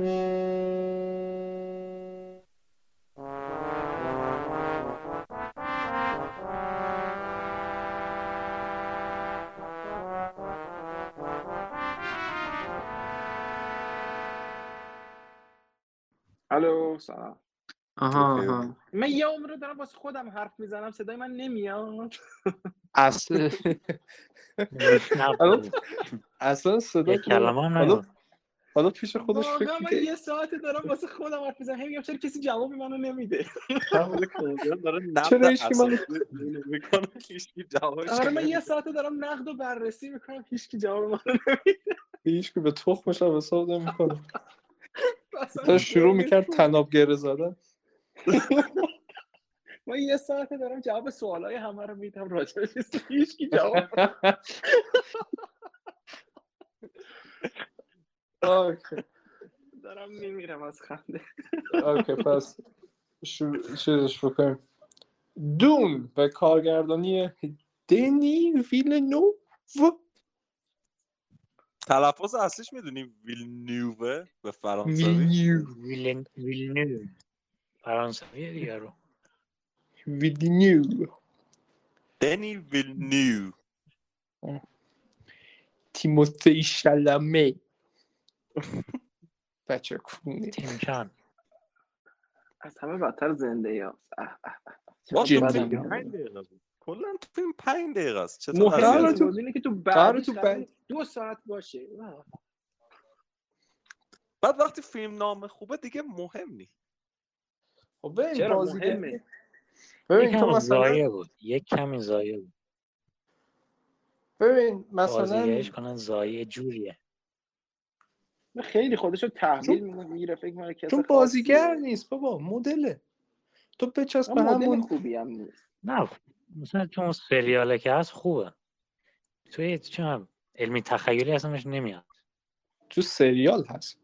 الو سلام. آها من یه عمر دارم واسه خودم حرف میزنم، صدای من نمیاد اصلا. اصلا صدای کلمه هم نمیاد. حالا پیش خودش فکر می‌کنه من یه ساعت دارم واسه خودم حرف میزنم، میگم چرا کسی جوابی منو نمیده؟ چرا هیچکی منو میکنه هیچکی جوابش؟ آره من یه ساعت دارم نقد و بررسی میکنم، هیچکی جواب منو نمیده، هیچکی به تخمش حساب نمیکنه. تا شروع میکرد تناب گره زدن. من یه ساعت دارم جواب سوالای همه رو میدم، راجعش هیچکی جواب. اوکی دارم میمیرم از خنده. اوکی پس چیزش بکنیم. دون به کارگردانی دنی ویلنوو. تلفظ اصلیش میدونی ویلنوو به فرانسوی؟ ویلنوو فرانسویه دیگه. رو ویلنوو دنی ویلنوو. تیموتی شالامه بچه کونی تیمچان از همه بدتر زندگی هست. کلن تو این 5 دقیقه است. محتر تو بودینه که تو بعدش 2 ساعت باشه. بعد وقتی فیلم نام خوبه دیگه مهم نی. چرا مهمه؟ یکم زایه بود، یک کمی زایه بود. ببین مثلا بازیگرش کنن زایه جوریه، خیلی خودشو تحلیل میره فکر میکنه کسی چون بازیگر نیست بابا، مدله. تو بچسب به همون خوبی هم نیست. نه مثلا چون سریاله که هست خوبه، توی چون علمی تخیلی اصلاش نمیاد، تو سریال هست.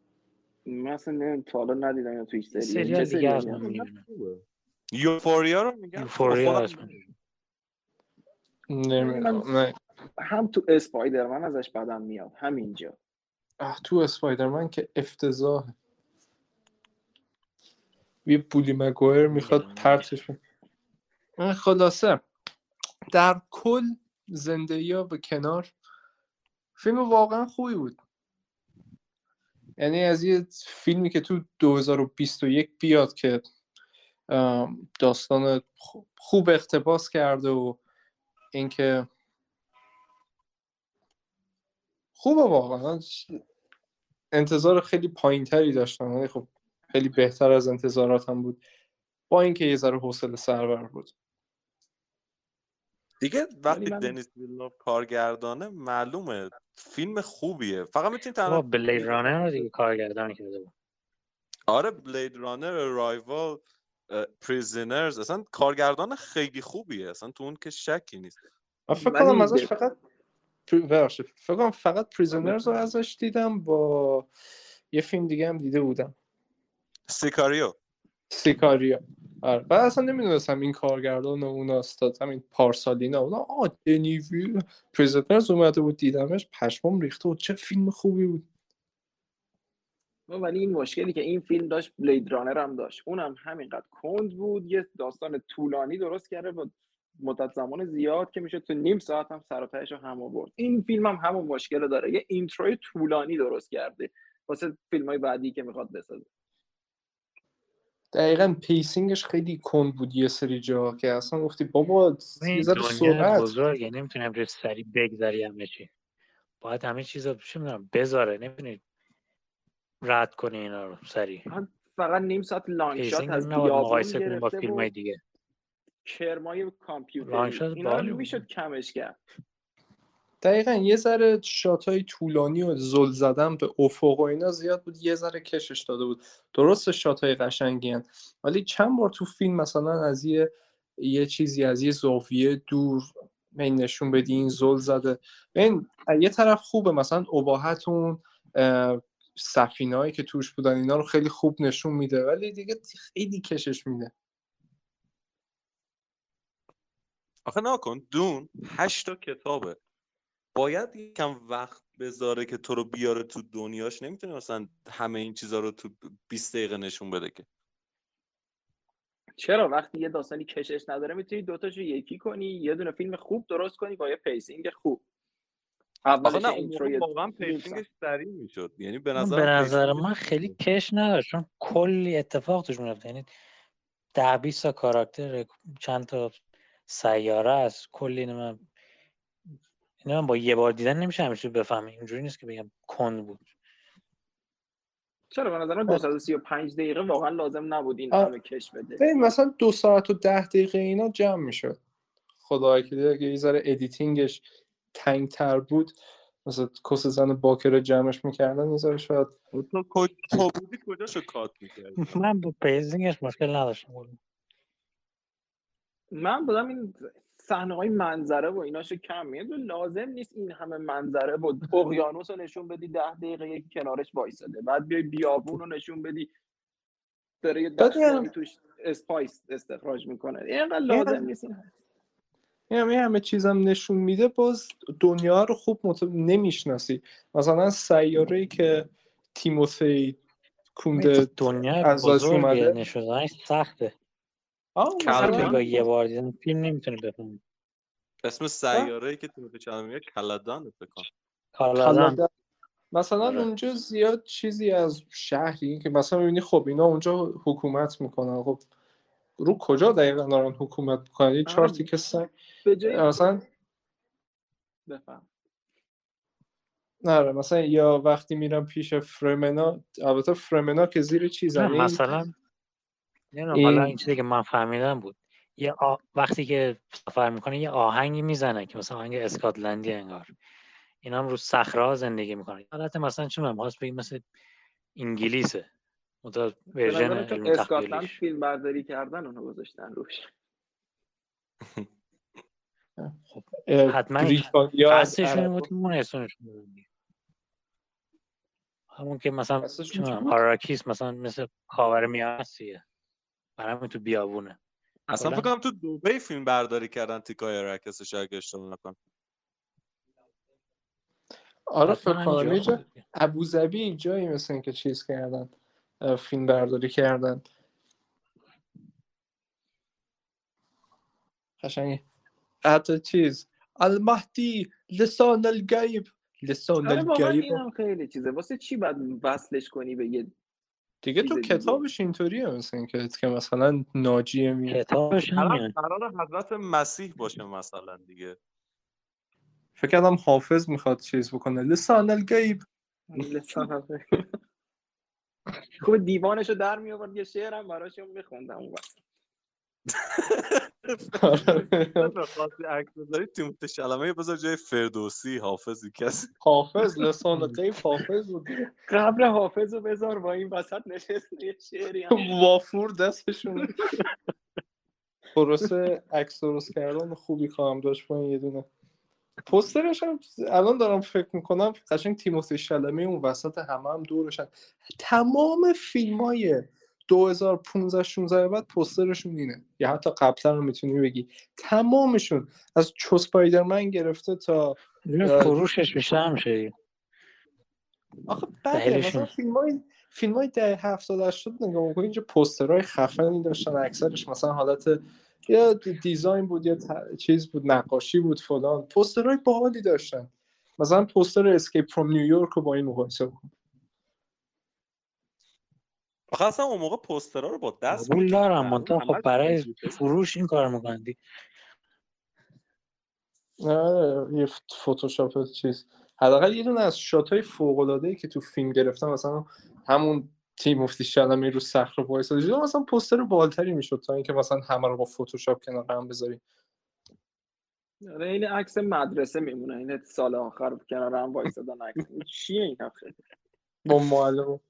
من اصلا نمیتوالا ندیدم یا توی سریال دیگه از من میدونم. یوفوریا رو میگم. یوفوریا هست من هم تو اسپایدرمن ازش بدم میاد، هم اینجا. تو اسپایدرمن که افتضاحه، یه پولی مگوهر میخواد پرتش. خلاصه در کل زندگی ها به کنار، فیلم واقعا خوبی بود. یعنی از یه فیلمی که تو 2021 بیاد که داستان خوب اقتباس کرده و اینکه خوبه واقعا، انتظار خیلی پایین تری داشتم، خب خیلی بهتر از انتظاراتم بود، با اینکه یه ذره حوصله سربر بود دیگه. وقتی دنیس ویلنوو کارگردانه معلومه فیلم خوبیه. فقط میتونید تنها بلید رانر رو دیگه کارگردان کرده بود. آره بلید رانر، رایوال، پریزنرز، اصلا کارگردان خیلی خوبیه، اصلا تو اون که شکی نیست. فکر کنم ازش فقط پریزنرز رو ازش دیدم، با یه فیلم دیگه هم دیده بودم، سیکاریو. آره بعد اصلا نمیدونستم این کارگردان و اون استاد همین پارسالینا اونا دنی ویل پریزنرز اومده بود، دیدمش پشمام ریخته و چه فیلم خوبی بود. ولی این مشکلی که این فیلم داشت بلید رانر هم داشت، اونم همینقدر کند بود. یه داستان طولانی درست کرده بود مدت زمان زیاد که میشه تو نیم ساعت هم سر و تهش رو هم آورد. این فیلم هم همون مشکل رو داره، یه اینتروی طولانی درست کرده واسه فیلم‌های بعدی که میخواد بسازه. دقیقاً پیسینگش خیلی کند بود یه سری جا که اصلا گفتی بابا یه ذره سرعت بزرگه، نمیتونیم روش سریع بگذری همه چی. باید همه چیزا بذاره، نمیتونی رد کنی اینا رو سریع. فقط نیم ساعت لانگ شات از مقایسه کنیم با فیلم‌های دیگه. کرمای کامپیوتر اینا رو میشد کمش کرد. دقیقاً یه ذره شاتای طولانی و زل زدن به افق و اینا زیاد بود، یه ذره کشش داده بود. درست شاتای قشنگی هن، ولی چند بار تو فیلم مثلا از یه چیزی از یه زاویه دور این نشون بدی این زل زده. این یه طرف خوبه، مثلا اباحتون سفینه‌ای که توش بودن اینا رو خیلی خوب نشون میده، ولی دیگه خیلی کشش میده. آخه نکن دون 8 تا کتابه، باید یکم وقت بذاره که تو رو بیاره تو دنیاش، نمیتونه مثلا همه این چیزا رو تو 20 دقیقه نشون بده که. چرا وقتی یه داستانی کشش نداره میتونی دوتاشو یکی کنی، یه دونه فیلم خوب درست کنی با یه پیسینگ خوب. اولش اینترو واقعا پیسینگش سریع میشد، یعنی به نظر من خیلی کش نداشت، چون کلی اتفاق توش میرفت، یعنی 10-20 کاراکتر، چند تا سیاره است، کلی من اینا با یه بار دیدن نمیشه همیشه بفهمی، اینجوری نیست که بگم کند بود. چرا به نظر من 235 دقیقه واقعا لازم نبود این همه کش بده. ببین مثلا 2 ساعت و 10 دقیقه اینا جمع میشد. خدای که دیگه یه ذره ادیتینگش تنگ‌تر بود، مثلا کس زن باکر جمعش میکردن یه ذره شاید. تو کجا کجاشو کات می‌کردی؟ من با پیزینگش مشکل نداشتم. من بودم این صحنه‌های منظره و ایناشو کم میاد، لازم نیست این همه منظره و اقیانوس رو نشون بدی 10 دقیقه یک کنارش وایساده، بعد بیای بیابون رو نشون بدی داره یه داستانی توش اسپایس استخراج میکنه، اینقدر لازم نیست این همه چیزم نشون میده. باز دنیا رو خوب نمیشناسی، مثلا سیاره‌ای که تیموثی کونده دنیا بزرگ نشدنش سخته، کلدان یه بار دیدن فیلم نمیتونه بفهمه. اسم سیاره‌ای که تیموتی چالمه کلدان فکر کنم. کلدان. مثلا اونجا زیاد چیزی از شهری که مثلا می‌بینی خب اینا اونجا حکومت میکنن، خب رو کجا دقیقاً دارن حکومت میکنن؟ یه چارتی که سن مثلا بفهم. نه مثلا یا وقتی میرم پیش فرمنا، البته فرمنا که زیر چیزن مثلا نه حالا این چیزی که من فهمیدم بود وقتی که سفر میکنه یه آهنگی میزنه که مثلا آهنگ اسکاتلندی انگار، اینا هم رو صخره‌ها زندگی میکنن، حالت مثلا چه مماس بگیم مثلا انگلیسه مثلا ورژن اسکاتلند فیلم برداری کردن اونو گذاشتن روش. خب حتما اصلشون بود که مونسونشون بود همون که مثلا آراکیس مثلا مثل خاورمیانه‌ایه، برام تو بیابونه. اصلا فکر کنم تو دبی فیلم برداری کردن تیکای آراکسش اگه اشتباه نکنم. آره فکر کنم اینجا ابوظبی جایی مثلا که چیز کردن، فیلم برداری کردن. قشنگه. حتی چیز المهدی لسان الغیب، لسان الغیب هم خیلی چیزه، واسه چی بعد وصلش کنی به یه دیگه تو کتابش اینطوریه مثلا که مثلا ناجی میاد کتابش هم قرار حضرت مسیح باشه مثلا دیگه، فکر کردم حافظ میخواد چیز بکنه لسان الغیب خب دیوانشو در می آورد یه شعرم براش میخوندم اون وقت خاصی عکس بذاری تیموته شلمه بذار جای فردوسی حافظی کسی حافظ لسان الغیب حافظ بود، قبر حافظ رو بذار با این وسط نشسته یه شعری وافور دستشون پروسه عکس درست کردن خوبی خواهم داشت با این یه دونه پوسترش هم الان دارم فکر میکنم قشنگ تیموته شلمه اون وسط همه هم دورشن، تمام فیلم های 2015-16 بعد پوسترشون اینه یا حتی قبلتر رو میتونی بگی تمامشون از چسپایدرمن گرفته تا فروشش بیشتر میشه. آخه بله مثلا فیلمای 70-80 نگاه میکنی اینجا پوسترهای خفنی داشتن، اکثرش مثلا حالت یا دیزاین بود یا چیز بود نقاشی بود فلان، پوسترهای باحالی داشتن، مثلا پوستر اسکیپ فرام نیویورک رو با این مقایسه بکن. آخه اصلا اون موقع پوسترها رو با دست قبول دارم منطقه، خب برای فروش این کار میکنندی یه فوتوشاپ چیز، حداقل یه دونه از شات‌های فوق‌العاده‌ای که تو فیلم گرفتم مثلا همون تیموته شلمه رو صخره وایساده مثلا پوستر بالتری میشد تا اینکه مثلا همه رو با فوتوشاپ کنار هم بذاری. آره این عکس مدرسه میمونه، این سال آخر رو کنار هم وایسادن عکس چیه این آخه با معلم.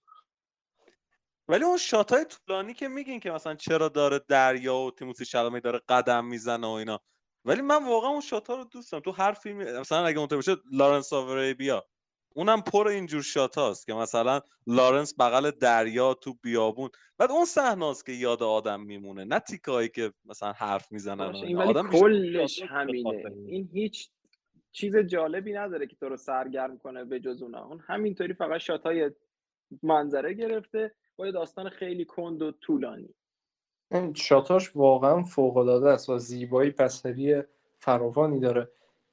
ولی اون شاتای طولانی که میگین که مثلا چرا داره دریا و تیموته شلمه داره قدم میزنه و اینا، ولی من واقعا اون شاتا رو دوست دارم تو هر فیلم، مثلا اگه اونطور بشه لارنس آف ارابیا اونم پر اینجور شاتاست که مثلا لارنس بغل دریا تو بیابون، بعد اون صحناست که یاد آدم میمونه، نه تیکایی که مثلا حرف میزنن. این ولی کلش همینه، این هیچ چیز جالبی نداره که تو رو سرگرم کنه به جز اونا. اون همینطوری فقط شاتای منظره گرفته با داستان خیلی کند و طولانی. این شاتاش واقعا فوق‌العاده است و زیبایی پسری فراوانی داره.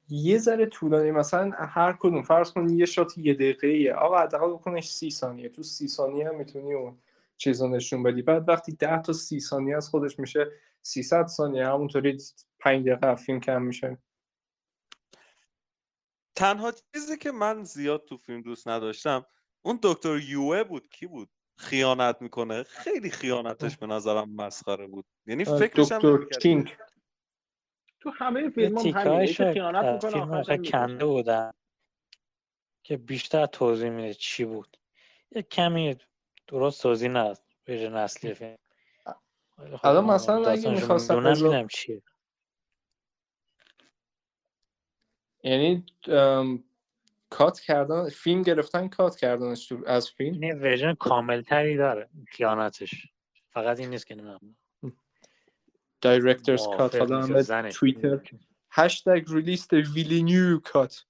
یه ذره طولانی، مثلا هر کدوم فرض کن یه شات یه دقیقه‌ایه، آقا حداقل بکنش 30 ثانیه، تو 30 ثانیه هم میتونی اون چیزا نشون بدی. بعد وقتی 10 تا 30 ثانیه از خودش میشه 300 ثانیه، همونطوری 5 دقیقه فیلم کم میشه. تنها چیزی که من زیاد تو فیلم دوست نداشتم اون دکتر یوه بود. کی بود؟ خیانت میکنه، خیلی خیانتش به نظرم مسخره بود. یعنی فکرش هم دکتر کینگ تو همه فیلم همینه که خیانت میکنه، آخرش کنده بودن که بیشتر توضیح میده چی بود. یک کمی درست توضیح نداد به نسل فیلم. الان مثلا اگه می‌خواستم ببینم چیه، یعنی کات کردن فیلم گرفتن، کات کردنش تو از فیلم یه ورژن کاملتری داره خیانتش. فقط این نیست که نمیدونم دایرکتورز کات. حالا هم توییتر هشتگ ریلیست ویلینیو کات.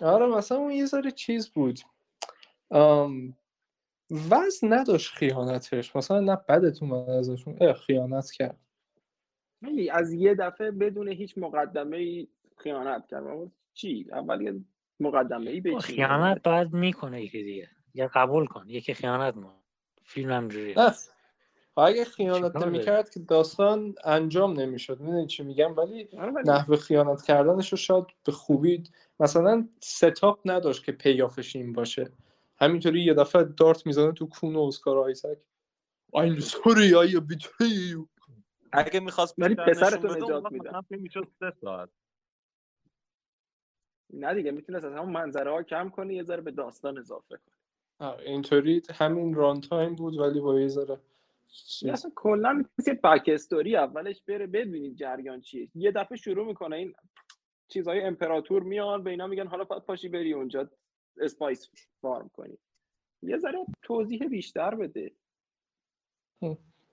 آره مثلا اون یه ذره چیز بود، وزن نداشت خیانتش، مثلا نه بدت اومد ازشون، خیانت کرد ولی از یه دفعه بدون هیچ مقدمه‌ای خیانت کرد. چی؟ اول یه مقدمه‌ای بچین. خیانت باید میکنه یکی دیگه، یا قبول کن یکی خیانت ما. فیلم همجوریه. اگه خیانت نمی‌کرد که داستان انجام نمی‌شد. میدونی چی میگم؟ ولی نحوه خیانت کردنش رو شاید به خوبی مثلا ستاپ نداشت که پیافش این باشه. همینطوری یه دفعه دارت میزنه تو کون اسکار آیزک. I'm sorry I betrayed you. اگه می‌خواست ولی پسرتو نجات میداد. من میشد 3 ساعت. نه دیگه میتونست از همون منظره‌ها کم کنی، یه ذره به داستان اضافه کنی. اینطوری همین ران تایم بود ولی با یه ذره اصلا کلا یه بک استوری اولش بره ببینید جریان چیه. یه دفعه شروع میکنه این چیزای امپراتور میان به اینا میگن حالا پاشی بری اونجا اسپایس فارم کنی. یه ذره توضیح بیشتر بده.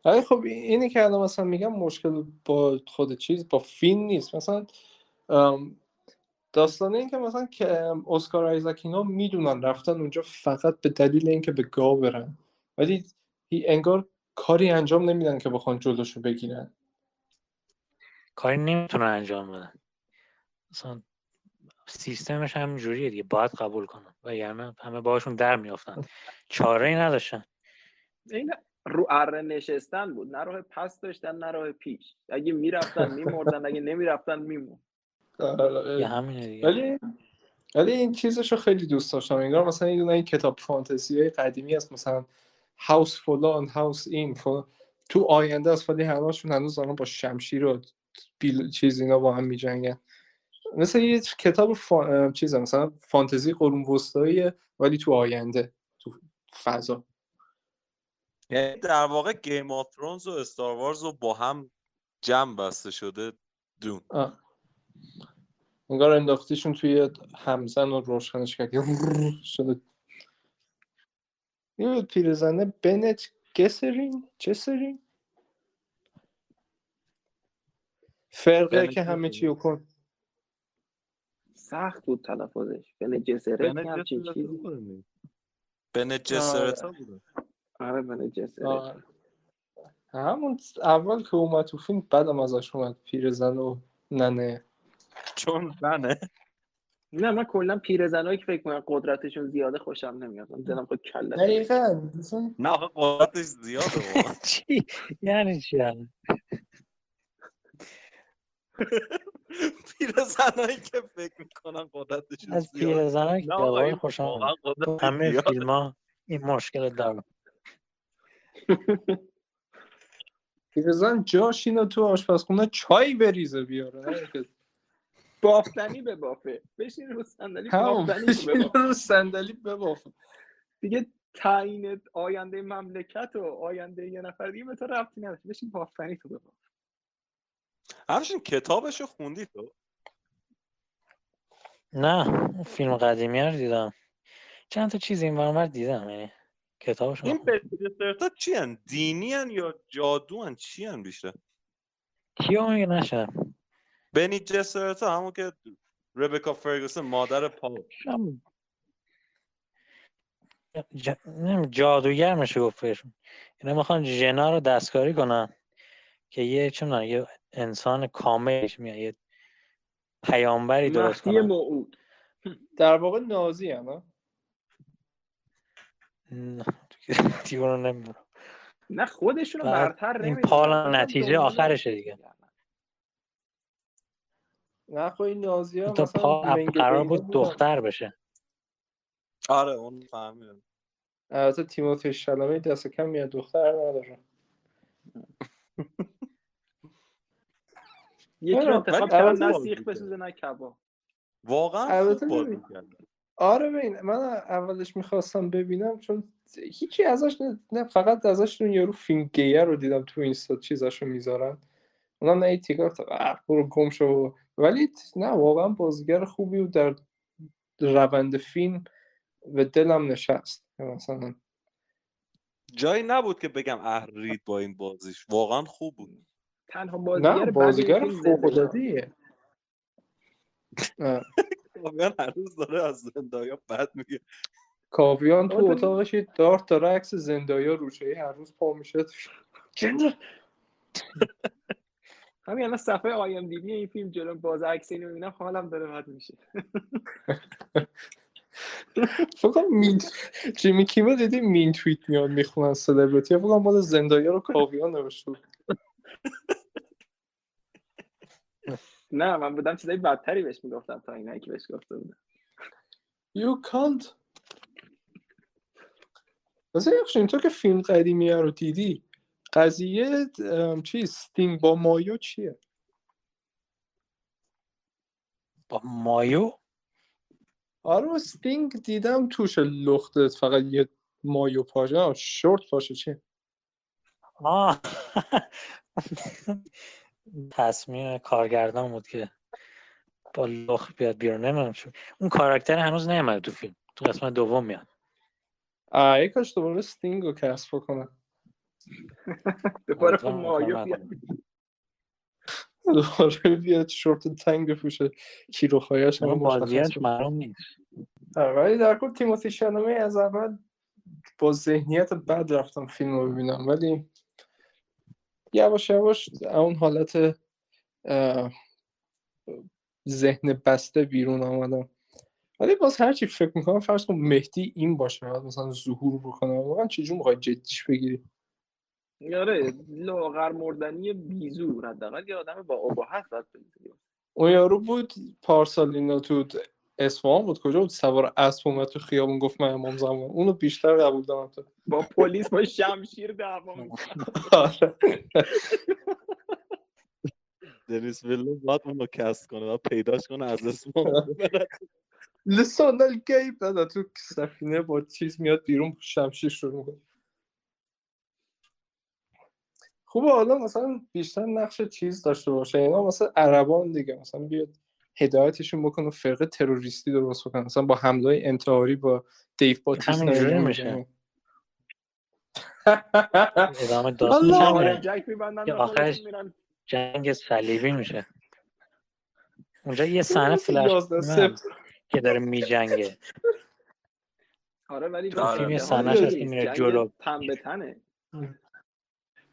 آره خب اینی که الان مثلا میگم مشکل با خود چیز با فیلم نیست، مثلا داستانه این که مثلا که اسکار آیزاک اینا میدونن رفتن اونجا فقط به دلیل اینکه به گاو برن، ولی انگار کاری انجام نمیدن که بخوان جلوشو بگیرن، کاری نمیتونن انجام بدن. مثلا سیستمش هم جوریه دیگه، باید قبول کنن و یعنی همه باشون در میافتن، چاره‌ای نداشتن. این رو اره نشستن بود، نه راه پس داشتن نه راه پیش. اگه میرفتن میمردن، اگه نمیرفتن میمون. یه همینه دیگه. ولی این چیزشو خیلی دوست داشتم، انگار مثلا یه دونه این کتاب فانتزیای قدیمی است، مثلا هاوس فلان هاوس این تو آینده است ولی همه‌شون هنوز با شمشیر و چیز اینا با هم میجنگن. مثلا یه کتاب چیزا مثلا فانتزی قرون وسطایی ولی تو آینده تو فضا. یعنی در واقع گیم آف ترونز و استار وارز رو با هم جمع بسته شده دون. انگار انداختیشون توی همزن و روشنش کرد شده. یه پیرزنه بنه گسرین فرقه که همه چی رو کن. سخت بود تلفظش. بنه گسرین همچین چیزی. بنه گسرت ها بود. آره بله جسد. همون اول که اومد تو فیلم بعدم ازش اومد پیرزن و ننه. چون ننه؟ نه من کلا پیرزنایی که فکر می‌کنم قدرتشون زیاده خوشم نمیاد. من دلم خود کله. دقیقاً. نه قدرتش زیاده. چی؟ یعنی چی؟ پیرزنایی که فکر می‌کنم قدرتشون زیاده. از پیرزنایی که واقعا خوشم میاد. همه فیلم‌ها این مشکل دارن. پیرزن جاش اینو تو آشپزخونه چای بریزه بیاره، بافتنی ببافه، بشین رو صندلی ببافه دیگه. تعیین آینده مملکت و آینده یه نفر دیگه به تو ربطی نداره، بشین بافتنی تو بباف. همچین کتابشو خوندی تو؟ نه فیلم قدیمی رو دیدم، چند تا چیز این برامر دیدم. یعنی کتابش این بنه جسرت چی هن؟ دینی هن یا جادو هن؟ چی هن بیشتر؟ کیو میگه نشه؟ بنی جسرت، همون که ربکا فرگوسن مادر پاول جادوگر میشه گفت بهشون. اینا میخوان ژنا رو دستکاری کنن که یه چه میدونم یه انسان کاملش میاد، یه پیامبری درست کنن. مهدی موعود در واقع نازی هم نه دیگه نمیدونم، نه خودشون رو برتر نمیدونم. این پالان نتیجه آخرشه دیگه. نه خب این نازی ها مثلا قرار بود دختر بشه. آره اون فهمیدم. البته تیموتی شالامه دست کم میاد دختر نداره. یکی رو انتخاب کردن نه سیخ بسوزه نه کباب. واقعا خوب بود. آره ببین من اولش میخواستم ببینم چون هیچی ازش نه، فقط ازش اون یارو فینگیر رو دیدم تو اینستا چیزاشو میذارن. اونم نه تیکار تا برو گم شو، ولی نه واقعا بازیگر خوبی بود در روند فیلم و دلم نشست. مثلا جایی نبود که بگم احرید با این بازیش، واقعا خوب بود. تنها بازیگر فوق‌العاده‌ایه. کاویان هر روز داره از زندایا بد میگه. کاویان تو اتاقش دارت داره عکس زندایا روشه، هر روز پا میشه جنده. همین الان صفحه آی ام دی بی این فیلم جلو باز عکس اینو میبینم حالم داره بد میشه. فقط جیمی کیمل دیدی مین توییت میاد میخونن سلبریتی فقط مال زندایا رو کاویان نوشته. نه من بودم چیزای بدتری بهش میگفتم تا اینایی که بهش گفته بودم You can't. مثلا یکشون تو که فیلم قدیمی رو دیدی قضیه چیز ستینگ با مایو چیه؟ با مایو؟ آره ستینگ دیدم توش لخته، فقط یه مایو پاشه شورت پاشه چیه؟ آه تصمیم کارگردان بود که با لخت بیاد بیرون. نمیدونم شد اون کاراکتر هنوز نیامده تو فیلم، تو قسمت دوم میاد. آره کاش دوباره ستینگ رو کسب کنم دوباره خود مایو بیاد، دوباره بیاد شورت تنگ بپوشه کیروخایش همه بازیانش معلوم نیست. ولی در کل تیموتی شالامه از اول با ذهنیت بد رفتم فیلم رو ببینم، ولی یواش یواش اون حالت ذهن بسته بیرون آمدم. ولی باز هرچی فکر میکنم فرض کن مهدی این باشه باید مثلا ظهور بکنه، واقعا چجور میخوای جدیش بگیری؟ یاره لاغر مردنی بیزور حداقل یه آدم با اباحت باید بگیری. اون یارو بود پارسال اینا تو اصفهان بود کجا بود سوار اسب اومد تو خیابون گفت من امام زمان، اونو بیشتر قبول دارم تو با پلیس با شمشیر دعوا می‌کنه. آره دنیس ویلنو باید اونو کست کنه و پیداش کنه از اصفهان لسانال گیب دادا تو سفینه با چیز میاد بیرون شمشیر شروع می‌کنه. خوبه حالا مثلا بیشتر نقش چیز داشته باشه اینا، مثلا عربان دیگه مثلا بیاد هدایتشون بکن و فرقه تروریستی درست بکن، مثلا با حمله‌های انتحاری با دیو باتیستا اینجوری میشه. ادامه داستان آخرش جنگ صلیبی میشه. اونجا یه صحنه فلش که داره میجنگه. آره ولی یه صحنه‌اش هست که میره جلو تن به تنه.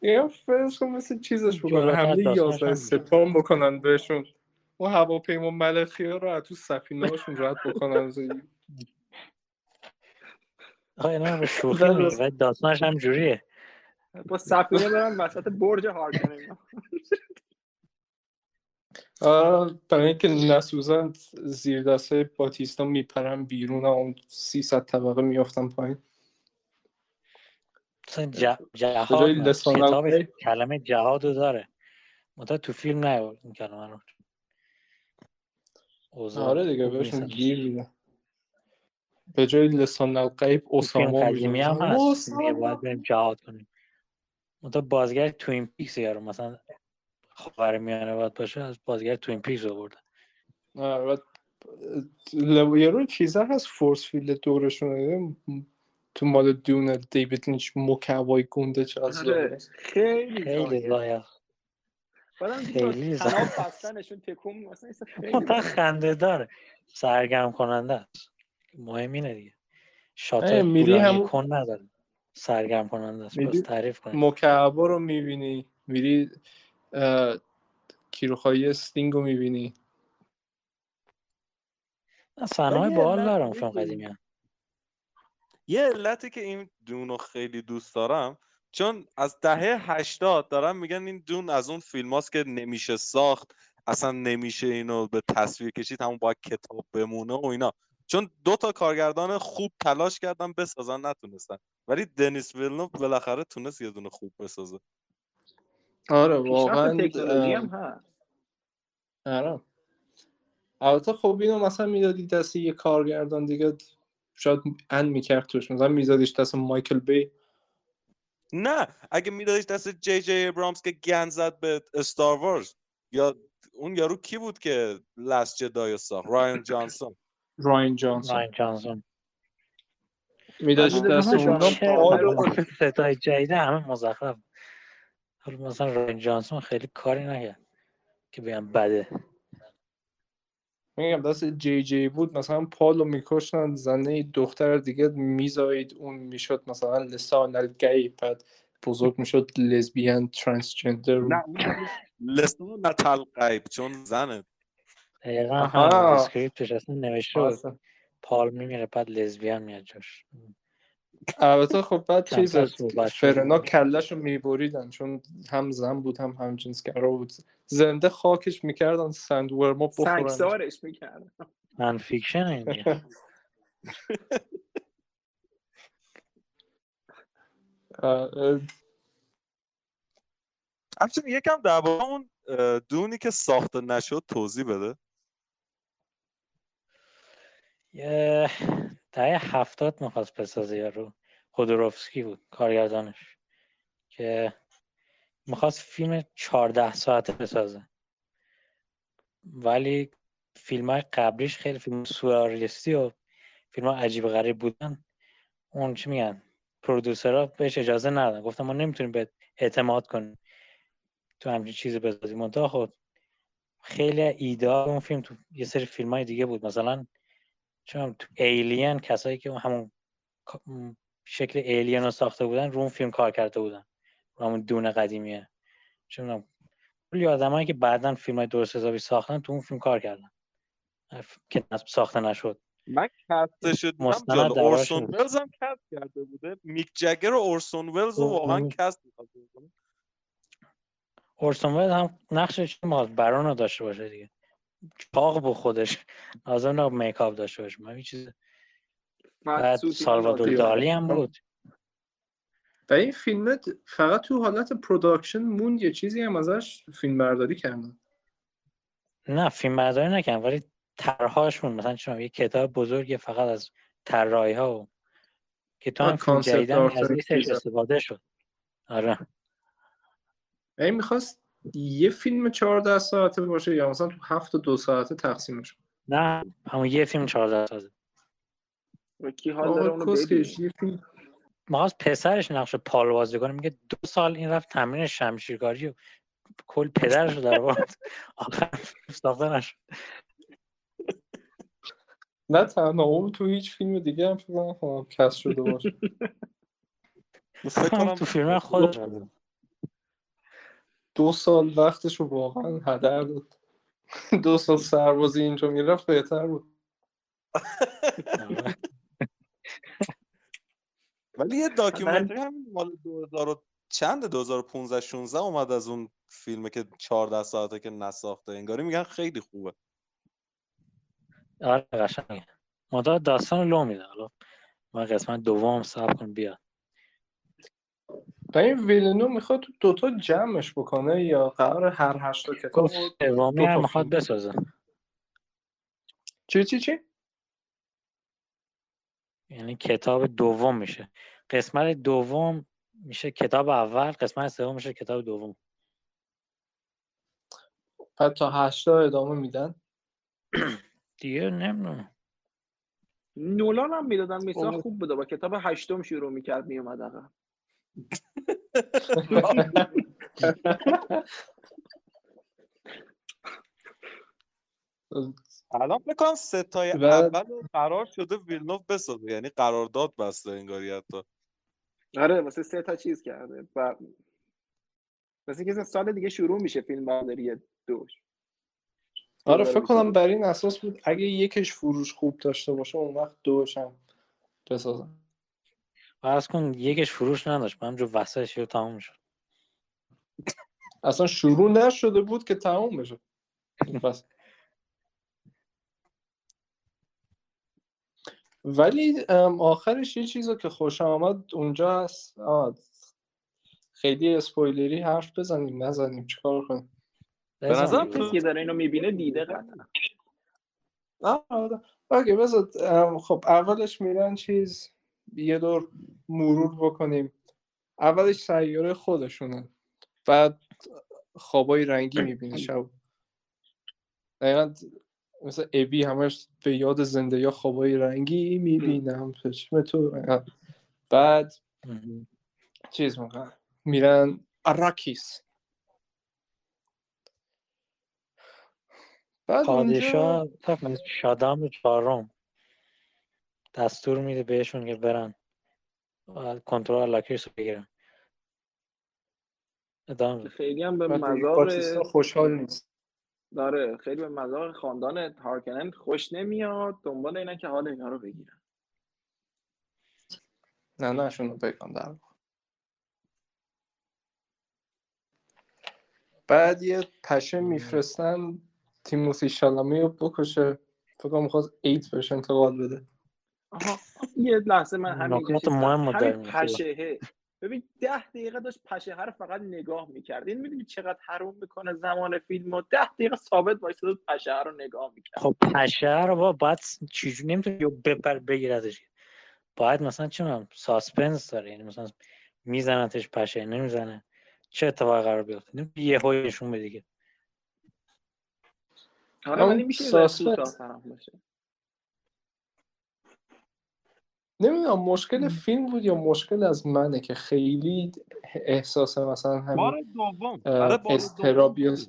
یه فرض کن مثل چیزش بکنن حمله 11 سپتامبر بکنن بهشون و هواپیما ملخیا رو تو سفینه هاشون رد بکنن. آقا اینا به شوخی میگه داستانش هم جوریه با سفینه برن وسط برج هارکن تا اینکه نسوزن زیر دستای باتیستا میپرن بیرون و اون 300 طبقه میافتن پایین. جهاد کتاب کلمه جهاد رو داره متا تو فیلم نیاورد این کلمه رو. آره دیگه بهشون گیر میده به جای لسان الغیب اسامه قدیمی هم هست دیگه باید بریم جهاد کنیم. متا بازیگر توین پیکس یارو مثلا خاورمیانه باید باشه از بازیگر توین پیکس آورده. آره یارو چیزا هست فورس فیلد دورشون تو مال دونه دیوید لینچ مکعبای گنده چه از خیلی خیلی لایق. بعدم خیلی خراب بستنشون تکون مثلا خیلی خنده داره، سرگرم کننده است. مهم اینه دیگه، شاتر میری همون کن نداره، سرگرم کننده است. بس تعریف کن مکعب رو میبینی، میری کیروخای استینگ رو میبینی، صحنه‌های باحال دارم فیلم قدیمی‌ها. یه علتی که این دون رو خیلی دوست دارم چون از دهه 80 دارم میگن این دون از اون فیلماست که نمیشه ساخت، اصلا نمیشه اینو به تصویر کشید، همون باید کتاب بمونه و اینا، چون دو تا کارگردان خوب تلاش کردن بسازن نتونستن، ولی دنیس ویلنوف بالاخره تونست یه دونه خوب بسازه. آره واقعا تکنولوژی هم هست. آره البته خب اینو مثلا میدادی دست یه کارگردان دیگه شاید اند میکرد توش، مثلا میدادیش دست مایکل بی، نه اگه میدادیش دست جی جی ابرامز که گند زد به استار وارز، یا اون یارو کی بود که لاست جدایو ساخت، رایان جانسون میدادیش دست اونا. ستای جدید همه مزخرف، حالا مثلا رایان جانسون خیلی کاری نکرد که بگم بده. میگم دست جی جی بود مثلا پالو میکشتن، زنه دختر دیگه میزایید، اون میشد مثلا لسان الگی، بعد بزرگ میشد لزبیان ترانسجندر، نه لسان الغیب چون زنه دقیقا هم اسکریپتش اصلا نوشته پال میمیره بعد لزبیان میاد جاش. البته خب بعد چیز فرنا کلهشو میبریدن چون هم زن بود هم همجنسگرا بود، زنده خاکش میکردن سندورما بخورن، سنگسارش میکردن. من فیکشن اینجا همچنین یکم درباره اون دونی که ساخته نشد توضیح بده. یه دهه 70 میخواست بسازه، یارو خودورفسکی بود کارگردانش، که میخواست فیلم 14 ساعته بسازه، ولی فیلم‌های قبلیش خیلی فیلم سورئالیستی و فیلم‌ها عجیب غریب بودن. اون چی میگن پرودوسرها بهش اجازه ندادن، گفتن ما نمیتونیم بهت اعتماد کنیم تو همچین چیزی بسازیم. منتها خود خیلی ایدا اون فیلم تو یه سری فیلم‌های دیگه بود، مثلا چون ایلین کسایی که همون شکل ایلین رو ساخته بودن رو اون فیلم کار کرده بودن، همون دون قدیمیه، چون کلی آدمایی که بعداً فیلمای درست حسابی ساختن تو اون فیلم کار کردن که ساخته نشد. من کست شد مستند اورسون ویلز هم کست کرده بوده، میک جگر و اورسون ویلز رو واقعا کست می‌کنه. اورسون ویلز هم نقشش مال برون رو داشته باشه دیگه، چاق بود خودش، لازم نبود میکاپ داشته باشه. من چیز سالوادور دالی هم بود. و این فیلم فقط تو حالت پروداکشن موند، یه چیزی هم ازش فیلم برداری کردن؟ نه فیلم برداری نکردن، ولی طرح‌هاشون مثلا چون یه کتاب بزرگی فقط از طراحی‌ها و که تو هم فیلم جدیدن از این استفاده شد. آره این می‌خواست یه فیلم 14 ساعته باشه یا مثلا تو 7 و 2 ساعته تقسیم بشه؟ نه همون یه فیلم 14 ساعته. و کی حال داره اونو ببینه؟ ماز پسرش نقش پال بازی کنه، میگه 2 سال این رفت تمرین شمشیرکاری و کل پدرشو در آورد، آخر ساخته نشد. نه تنها اون، تو هیچ فیلم دیگه هم فکر نکنم کست شده باشه. تو فیلم خودش 2 سال وقتش رو واقعا هدر داد. 2 سال سربازی اینجا میرفت بهتر بود. ولی یه داکیومنتری همین مال 2015 16 اومد از اون فیلمه که 14 ساعته که نساخته، انگاری میگن خیلی خوبه. آره قشنگه. مداد داستان لو میده. حالا من قسمت دوم صبر کن بیاد. این ویلنو میخواد تو دوتا جمعش بکنه یا قرار هر 8 تا کتاب دومی هم میخواد بسازه؟ چی؟ یعنی کتاب دوم میشه، قسمت دوم میشه کتاب اول، قسمت سوم میشه کتاب دوم. بعد تا 8 تا ادامه میدن دیگه. نمیدونم، نولان هم میدادن مثلا خوب بوده، با کتاب 8م شروع میکرد میومد آقا. الان بکنم ستای اول قرار شده ویلنوف بسازه، یعنی قرارداد بسته انگاری حتی. آره واسه سه تا چیز کرده و واسه اینکه سال دیگه شروع میشه فیلم برداری دوش. آره فکر کنم بر این اساس بود اگه یکش فروش خوب داشته باشه اون وقت دوش هم بسازن. فرض کن یکش فروش نداشت من جو وسطش رو تموم شد. اصلا شروع نشده بود که تموم بشه. بس ولی آخرش یه چیزی که خوشم آمد اونجا هست. خیلی اسپویلری حرف بزنیم نزنیم چیکار کنیم؟ به نظرم کسی داره اینو میبینه دیده قطعا. آره اوکی بذار خب اولش میرن چیز یه دور مرور بکنیم. اولش سیاره خودشونه بعد خوابای رنگی میبینه شب. دقیقا مثلا ابی همش به یاد زنده‌یا خوابای رنگی میبینم چشم تو. بعد چیز میکنم میرن آراکیس پادشاه اونجا... شادام چهارم دستور میده بهشون که برن کنترل آراکیس رو بگیرن. خیلی هم به مزار خوشحال نیست. داره خیلی به مزار خاندان هارکنن خوش نمیاد. دنبال اینه که حال اینا رو بگیرن. نه شون رو بگم در بعد یه پشه میفرستن تیموسی شالامه رو بکشه. فکرم میخواست ایت بهش انتقال بده. آها یه لحظه من همین پشهه ببین 10 دقیقه داشت پشه هر فقط نگاه میکرد. این میدونی چقدر حروم میکنه زمان فیلمو 10 دقیقه ثابت وایساده پشه رو نگاه میکرد. خب پشه رو باید چیجوری نمیتونی ببر بگیرتش. باید مثلا چون ساسپنس داره یعنی مثلا میزنتش پشه نمیزنه چه اتفاقی قرار بیفته یهویشون به دیگه. حالا من نمیشه ساسپنس باشه. نمیدونم مشکل فیلم بود یا مشکل از منه که خیلی احساس مثلا همین استرابیوس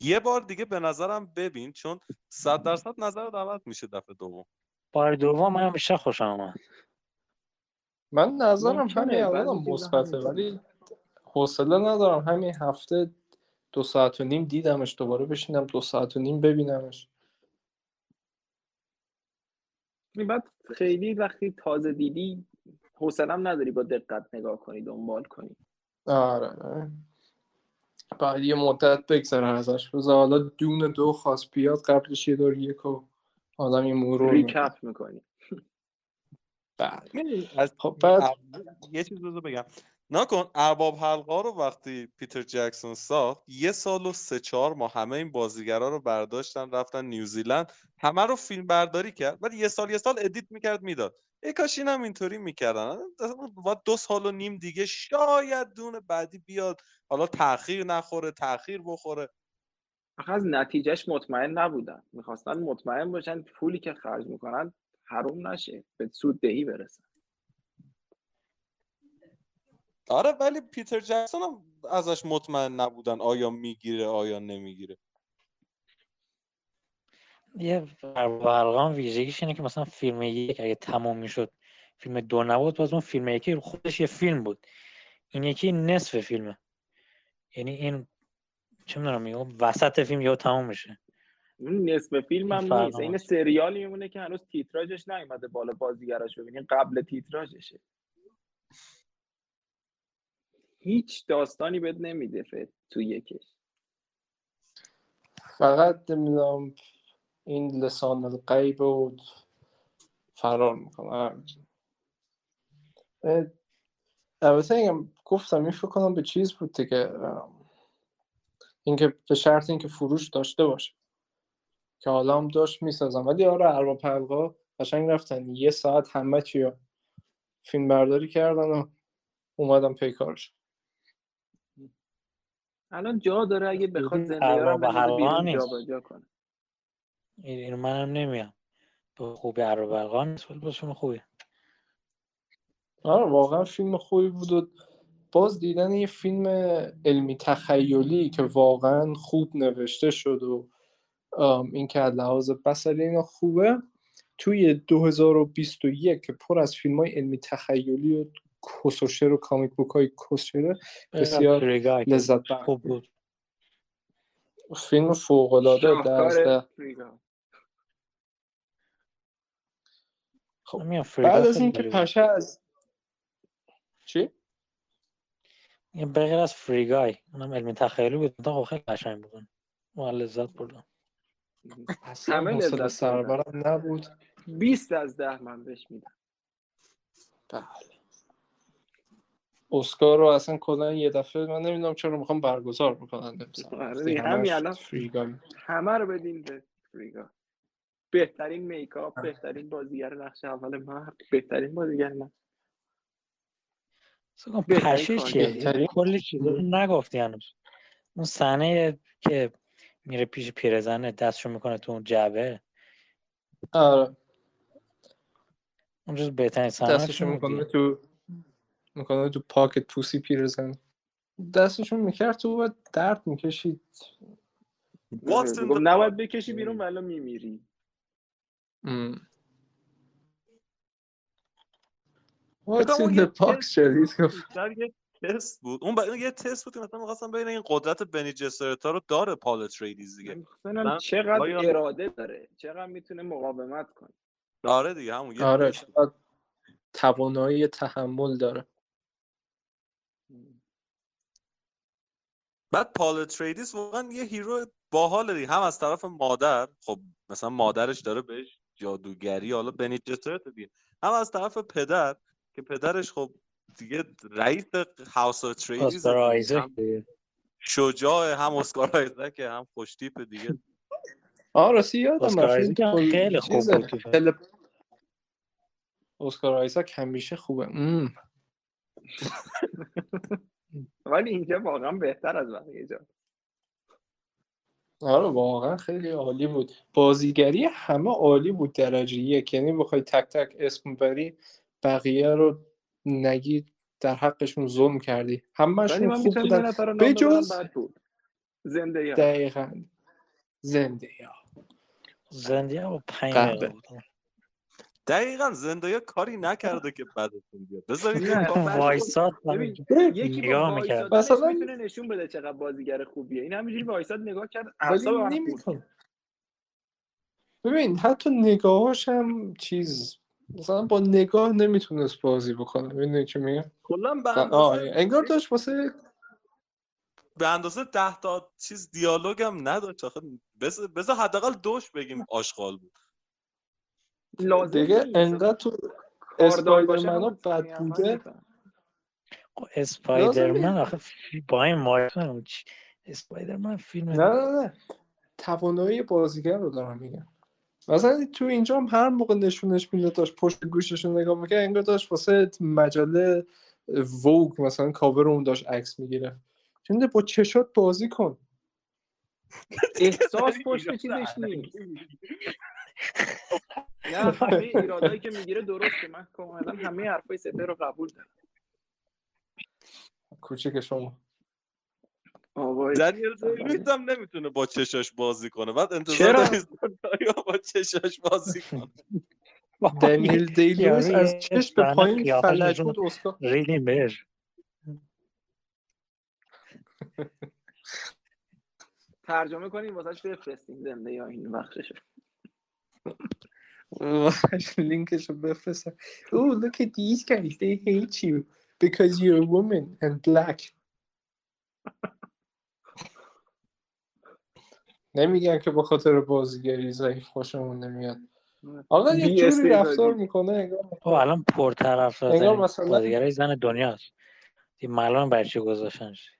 یه بار دیگه به نظرم ببین چون 100% نظر دعوت میشه دفعه دوم. بار دوم من همیشه خوشم اومد. من نظرم همین الانم مثبته ولی حوصله ندارم همین هفته 2.5 ساعت دیدمش دوباره بشینم 2.5 ساعت ببینمش. بعد خیلی وقتی تازه دیدی حوصله‌ام نداری با دقت نگاه کنی دنبال کنی. آره بعد یه مدت بگذره ازش. بذار حالا دون 2 خاص بیاد قبلش یه دور یک و آدم این مرور ریکپ میکنی. بعد از یه چیز رو بگم نکن ارباب حلقه‌ها رو وقتی پیتر جکسون ساخت 1 سال و 3-4 ماه همه این بازیگرا رو برداشتن رفتن نیوزیلند همه رو فیلم برداری کرد بعد یه سال ادیت میکرد میداد. ای کاش اینا هم اینطوری میکردن. بعد 2.5 سال دیگه شاید دونه بعدی بیاد حالا تأخیر نخوره تأخیر بخوره. از نتیجهش مطمئن نبودن میخواستن مطمئن باشن پولی که خرج میکنن حروم نشه به سوددهی برسن. آره ولی پیتر جکسون هم ازش مطمئن نبودن آیا میگیره آیا نمیگیره. یه برقام ویژگیش اینه که مثلا فیلم 1 اگه تمام میشد فیلم 2 نبود باز اون فیلم 1 خودش یه فیلم بود. این یکی نصف فیلمه یعنی این چه میدونم میگم وسط فیلم یا تمام میشه. اون نصف فیلم هم نیست این سریالی میمونه که هنوز تیتراژش نیومده بالا بازیگراش ببینین قبل تیتراژشه. هیچ داستانی بد نمیده فت تو یکش. فقط نمیدونم این لسان الغیب رو فرار میکنم. البته اینم گفتم این فکر کنم به چیز بود دیگه اینکه به شرط اینکه فروش داشته باشه که حالا هم داشت میسازم. ولی آره ارباب حلقه‌ها قشنگ رفتن 1 ساعت همه چی رو فیلم برداری کردن و اومدم پی کارش. الان جا داره اگه بخواد زندگیارم بیرون جا با جا کنه. این منم نمیام به خوبی عرب الغان نیست ولی بسون خوبی. آره واقعا فیلم خوبی بود و باز دیدن یه فیلم علمی تخیلی که واقعا خوب نوشته شد و این که از لحاظ بصری اینا خوبه. توی 2021 که پر از فیلم‌های علمی تخیلی و کسوشر و کامیک بوک‌های کسوشر بسیار لذت بخش بود. فیلم فوق‌العاده درسته. خب بعد از اینکه پشه از چی؟ یه بغیر از فریگای اونم علمی تخیلی بود، تا خیلی قشنگ بود. ما لذت بردم. همه لذت سربرم نبود. 20/10 من بهش میدم. بله. اسکار رو اصلا کلا یه دفعه من نمیدونم چرا میخوام برگزار بکنن امسال. همین الان فریگای همه رو بدین به فریگای. بهترین میکاپ، بهترین بازیگر نقش اول مرد، بهترین بازیگر مرد. سوگم پشه چیه؟ کلی چیزا نگفتی هنوز. اون صحنه که میره پیش پیرزنه دستشو میکنه تو اون جعبه. آره. اونجاست بهترین صحنه. دستشو میکنه تو پاکت پوسی پیرزن. دستشو میکرد تو و درد میکشید. نباید بکشی بیرون ولی میمیری. What's in the box شدید یه تست بود. اون یه تست بود که مثلا می‌خواستم ببینم این قدرت بنی جسرتا رو داره پال اتریدیز دیگه، مثلا چقدر اراده داره، چقدر میتونه مقاومت کنه. داره دیگه همون، آره، چقدر توانایی تحمل داره. بعد پال اتریدیز واقعا یه هیرو باحاله دیگه، هم از طرف مادر، خب مثلا مادرش داره بهش جادوگری حالا بنی جسرتا دیگه، هم از طرف پدر که پدرش خب دیگه رئیس هاوس اتریدیز، شجاع، هم اسکار آیزک، هم خوشتیپ دیگه. آره یادم خیلی خوب بود اسکار آیزک، همیشه خوبه ولی اینجا واقعا بهتر از بقیه جا. آره واقعا خیلی عالی بود، بازیگری همه عالی بود درجه یک، یعنی بخوای تک تک اسم ببری بقیه رو نگید در حقشون ظلم کردی، همه‌شون خوب بودن به جز زندیا. دقیقاً زندیا و 5 بود. دقیقاً زندیا کاری نکرده که بعدتون بیاد. بذارید وایسات نگاه می‌کرد، مثلا میتونه نشون بده چقدر بازیگر خوبیه. این همینجوری وایسات نگاه کرد، اعصابم خورد. ببین حتی نگاهاش هم چیز مثلا با نگاه نمیتونست بازی بکنه، میدونی چی میگم؟ کلا انگار داشت واسه به اندازه 10 تا چیز دیالوگ هم نداشت. آخه بذار حداقل دوش بگیم آشغال بود دیگه، انقدر تو اسپایدرمنو بد بوده. اسپایدرمن آخه با این مایتون اسپایدرمن فیلم نه توانایی بازیگر رو دارم میگم. مثلا تو اینجا هم هر موقع نشونش میده داشت پشت گوششون نگاه میکرد، انگار داشت واسه مجله ووگ مثلا کاور اون داشت عکس میگیره. چون با چشات بازی کن، احساس پشت چیزش نیست. نه همه ایرادایی که میگیره درسته، من کاملا همه حرفای سپهر رو قبول دارم. کوچیک شما دنیل دیویس هم نمیتونه با چشاش بازی کنه، بعد انتظار داری زندایا با چشاش بازی کنه. دنیل دیویس از چش به پایین فلج بود. اسکار ریلی بر ترجمه کنیم واسهش بفرستیم زنده یا این بخشش واسه لینکش بفرستم. اوه look at these guys, they hate you because you're a woman and black. نمیگن که به خاطر بازیگری ضعیف خوشمون نمیاد. حالا یه جوری رفتار میکنه انگار الان پرطرف بازیگری زن دنیاست. این معلومه برای چی گذاشتنش.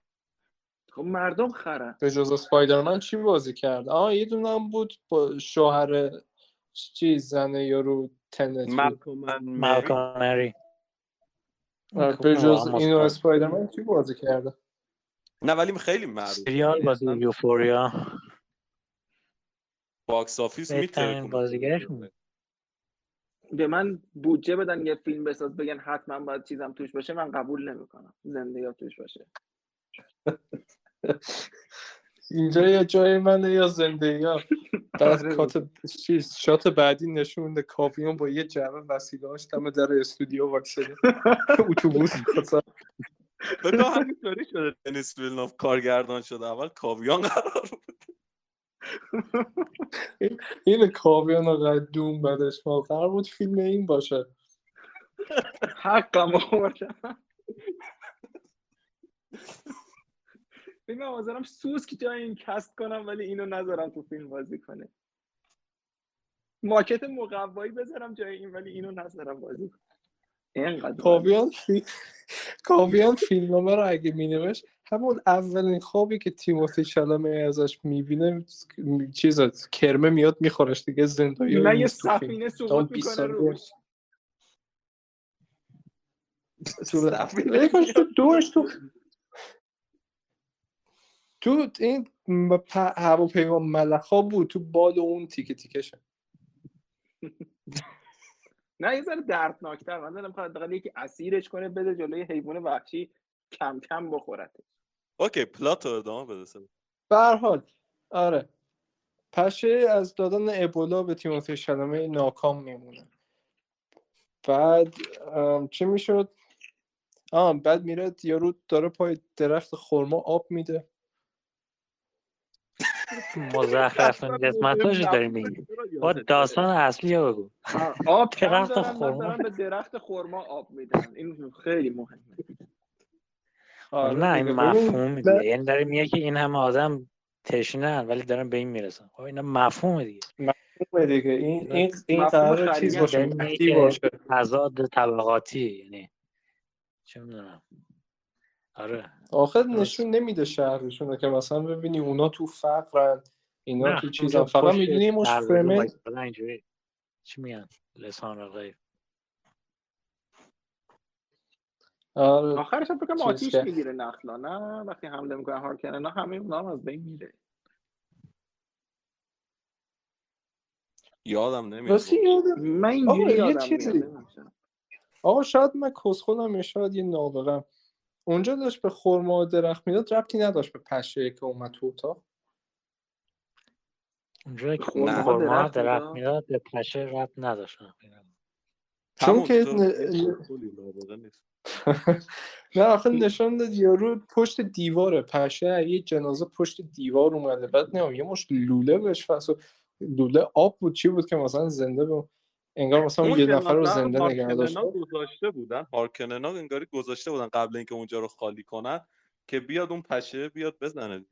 خب مردم خرن. به جز اسپایدرمن چی بازی کرد؟ یه دونه هم بود با شوهر چیز زنه یارو تنت. مالکومری. به جز اینو اسپایدرمن چی بازی کرده؟ نه ولی خیلی معروف. سریال بازی یوفوریا. باکس آفیس میترکونه. بازیگرش به من بودجه بدن یه فیلم بساز بگن حتما باید چیزم توش باشه، من قبول نمیکنم زندگی توش باشه. اینجا یه جای منه یا زنده یا بعد کات چیز شات بعدی نشونده کاویان با یه جعبه وسیله هاش دم در استودیو واکسن اتوبوس خاصا بگو همینطوری شده. دنیس ویلنوف کارگردان شده، اول کاویان قرار بود. این کاویان آقای دوم بعدش ما قرار بود فیلم این باشه. حقم آوردن. فیلم آوازارم سوز که جای این کست کنم ولی اینو نذارم تو فیلم بازی کنه. ماکت مقوایی بذارم جای این ولی اینو نذارم بازی کنه. کاویان فیلمنامه رو اگه می‌نوشت همون اولین خوابی که تیموتی چلمه ازش می‌بینه چیزا کرمه میاد می‌خورش دیگه. زندایی من یه سفینه سقوط می‌کنه روش، سفینه دوش تو این هواپیما ملخا بود تو بال اون تیکه تیکشه. نه یه ذره دردناکتر، من دلم خواهد دقیقا یکی اسیرش کنه بده جلوی حیوان وحشی کم کم بخورته. اوکی پلات رو ادامه بده سبب برحال. آره پشه از دادن ابولا به تیموته شلمه ناکام میمونه. بعد چه میشد؟ بعد میره یارو داره پای درخت خورما آب میده مزخرف این قسمتاشو داریم میگیم. با داستان اصلی ها بگو. آب درخت خورما به درخت خورما آب میدن، این خیلی مهمه. نه این مفهوم میده، یعنی داره میگه که این همه آدم تشنه ولی دارن به این میرسن. اینا مفهومه دیگه، مفهومه دیگه. این قرار چیز باشه، مفتی باشه، تضاد طبقاتی. یعنی چه میدونم. آره آخر نشون نمیده شهرشون که مثلا ببینی اونا تو فقرن اینا تو چیزا، فقط میدونی مش فرمه چی میان لسان و غیب. آره آخرش فکر کنم آتیش میگیره نخلا، نه وقتی حمله میکنه هارکنن همه اونا هم از بین میره. یادم نمیاد من اینجوری یادم. آقا شاید من کس خودم، شاید یه نابغم. اونجا داشت به خورما درخت میداد، ربطی نداشت به پشه که اومد تو اتاق. اونجا که خورما درخت میداد به پشه ربط نداشت، چون که نه آخه نشون داد یارو پشت دیواره، پشه یه جنازه پشت دیوار اومده، بعد نه یه مش لوله بهش فصل لوله آب بود چی بود که مثلا زنده بود، انگار مثلا یه نفر رو زنده نگه داشته بودن. هارکننا انگاری گذاشته بودن قبل اینکه اونجا رو خالی کنن که بیاد اون پشه بیاد بزنه.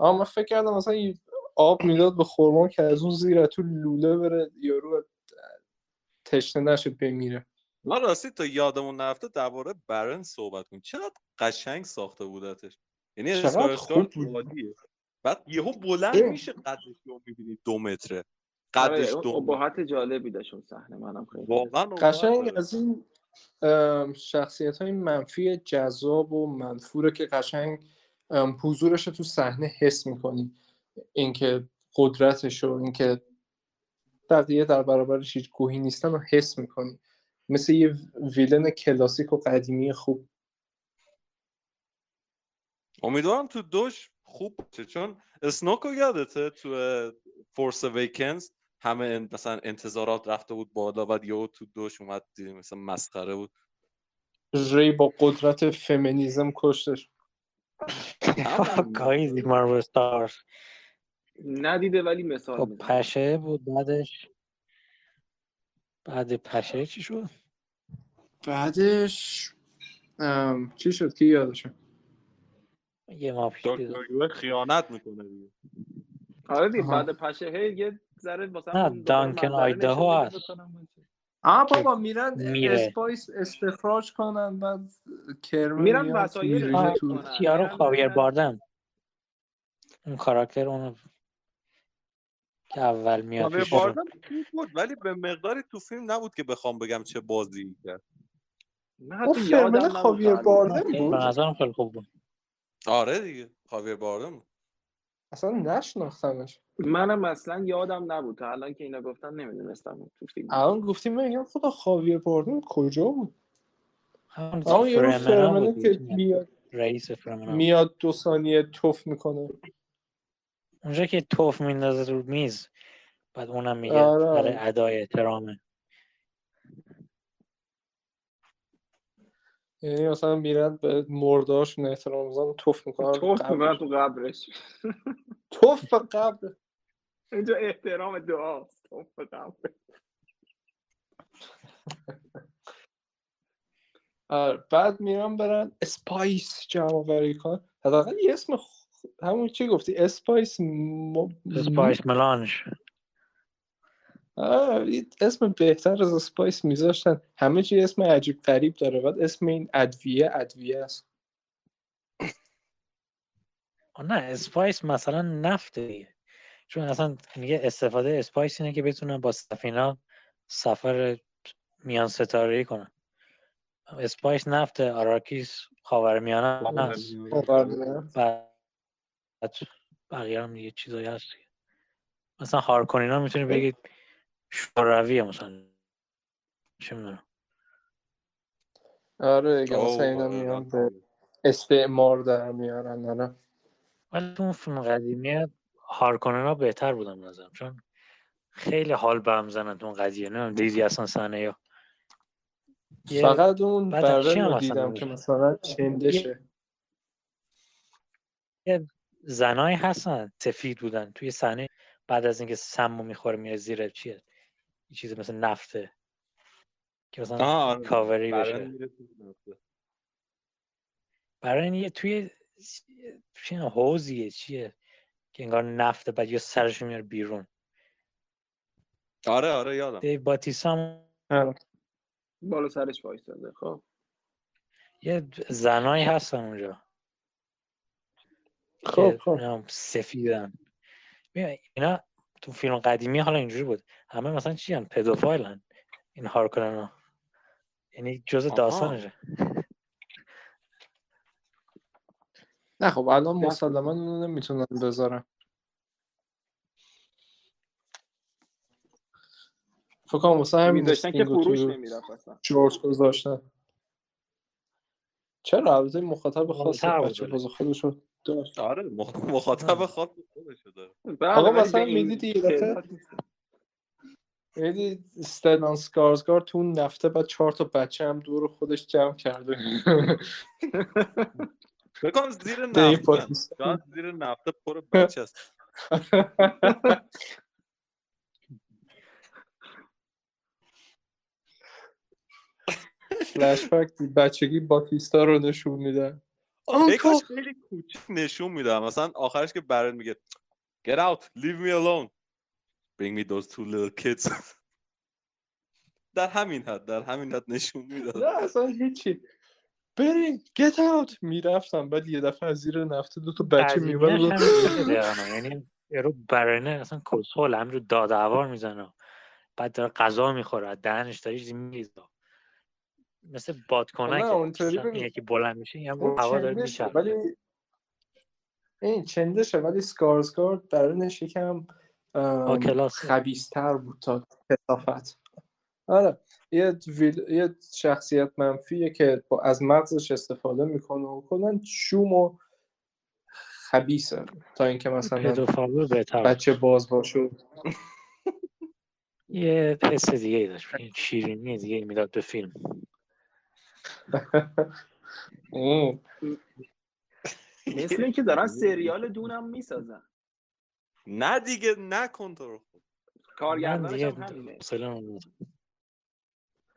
من فکر کردم مثلا آب میداد به خورما که از اون زیر تو لوله بره یارو تشنه نشه بمیره. من راستی تا یادمون نرفته درباره برن صحبت کنیم. چقدر قشنگ ساخته بودتش، یعنی اسکارسکار عالیه. بعد یهو بلند میشه قدش رو می‌بینی 2 متره قدش. دو باحت جالبی داشت اون صحنه، منم خیلی واقعا قشنگ از این شخصیت‌های منفی جذاب و منفوره که قشنگ حضورش تو صحنه حس می‌کنی، اینکه قدرتش و اینکه بقیه در برابرش هیچ گوهی نیستن رو حس می‌کنی، مثل یه ویلن کلاسیک و قدیمی خوب. امیدوارم تو دوش خوب باشه، چون اسنوکو یادته تو فورس اویکنز همه مثلا انتظارات رفته بود بالا، بعد یهو تو دوش اومد دیدیم مثلا مسخره بود. ری با قدرت فمینیسم کشتش. کایزی مارول استار ندیده ولی مثال پشه بود. بعد پشه چی شد؟ بعدش چی شد که یادشم یه مافیا دکتر خیانت میکنه دیگه. آره دیگه بعد پشه یه ذره مثلا دانکن آیداهو هست. بابا میرن اسپایس استخراج کنن، بعد کرم میرن وسایل یارو خاویر باردن اون کاراکتر اون که اول میاد پیش بود، ولی به مقداری تو فیلم نبود که بخوام بگم چه بازی کرد. من حتی یادم خاویر باردن بود، به نظرم خیلی خوب بود. آره دیگه خاویر باردن بود. اصلا نشناختمش، منم اصلا یادم نبود تا الان که اینا گفتن نمیدونستم تو فیلم. الان گفتیم میگم خدا خاویر باردن کجا بود؟ همون فرمنه که بیاد رئیس فرمان میاد 2 ثانیه توف میکنه اونجا که توف میندازه رو میز، بعد اونم میگه برای ادای احترامه. یعنی اصلا میرن به مردهاشون احترام بزن، توف میکنن تو قبرش. توف به قبر، اینجا احترام دعاست. توف به قبر. بعد میرن برن اسپایس جمع آوری کن. حداقل یه اسم همون چی گفتی؟ اسپایس اسپایس ملانج. اسم بهتر از اسپایس میذاشتن. همه چی اسم عجیب غریب داره. بعد اسم این ادویه است. نه اسپایس مثلا نفت دیگه. چون اصلا میگه استفاده اسپایس اینه که بتونن با سفینا سفر میان ستاره‌ای کنن. اسپایس نفت آراکیس خاورمیانه است. بقیه هم دیگه چیزایی هست دیگه. مثلا هارکونینا میتونی بگید شورویه مثلا، چه میدونم. آره دیگه مثلا اینا میان به استعمار در میارن. آره ولی تو اون فیلم قدیمی هارکونینا بهتر بودن نظرم، چون خیلی حال به هم زنن تو اون قضیه. نمیدونم دیدی اصلا صحنه یا فقط اون برده رو دیدم که مثلا چندشه. زنایی هستن سفید بودن توی صحنه، بعد از اینکه سمو میخوره میره زیر چیه یه چیزی مثل نفته که مثلا کاوری بشه. برای این یه توی چین حوضیه چیه که انگار نفته، بعد یه سرشو میاره بیرون. آره یادم. دیو باتیستا بالا سرش وایساده. خب یه زنایی هستن اونجا. خب سفیدن. اینا تو فیلم قدیمی حالا اینجوری بود، همه مثلا چی هن؟ پدوفایلن این هارکونن ها، یعنی جزء داستانشه. نه خب الان مسلماً نمیتونن بذارن. فکر کنم مثلا همین داشتن که فروش نمیرفت اصلا. جورج گذاشتن. چرا البته مخاطب خاص بچه باز خودشو داشت. آره مخاطب خاص خودشو داشت. آقا مثلا میدیدی میدید استنان سکارزگارد تو اون نفته، بعد 4 تا بچه هم دور خودش جمع کرده. فکر کنم زیر نفته. زیر نفته پر بچه است. فلشبک بچگی باتیستا رو نشون میدن. آنکو خیلی کوچیک نشون میدن. مثلا آخرش که برن میگه Get out, leave me alone. Bring me those 2 little kids. در همین حد نشون میدن. نه اصلا هیچی. برین get out. میرفتم بعد یه دفعه از زیر نفته 2 تا بچه میومد. یعنی یارو برنه اصلا کسول هم رو داده‌وار میزنه. بعد داره غذا میخوره، دهنش داره چیزی میریزه. مثل بادکنک یکی بلند میشه یه هم رو هوا داره میشه، ولی این چندشه. ولی سکارزگارد برنش یکم خبیث‌تر بود تا کثافت. آره یه شخصیت منفیه که از مغزش استفاده میکنه و کلن شوم و خبیثه تا اینکه مثلا بچه باز باشه. یه حس دیگه ای داشت، این شیرینی دیگه میداد به فیلم. مثل این که دارن سریال دونم میسازن. نه دیگه نکن تو رو کارگردانش هم همینه.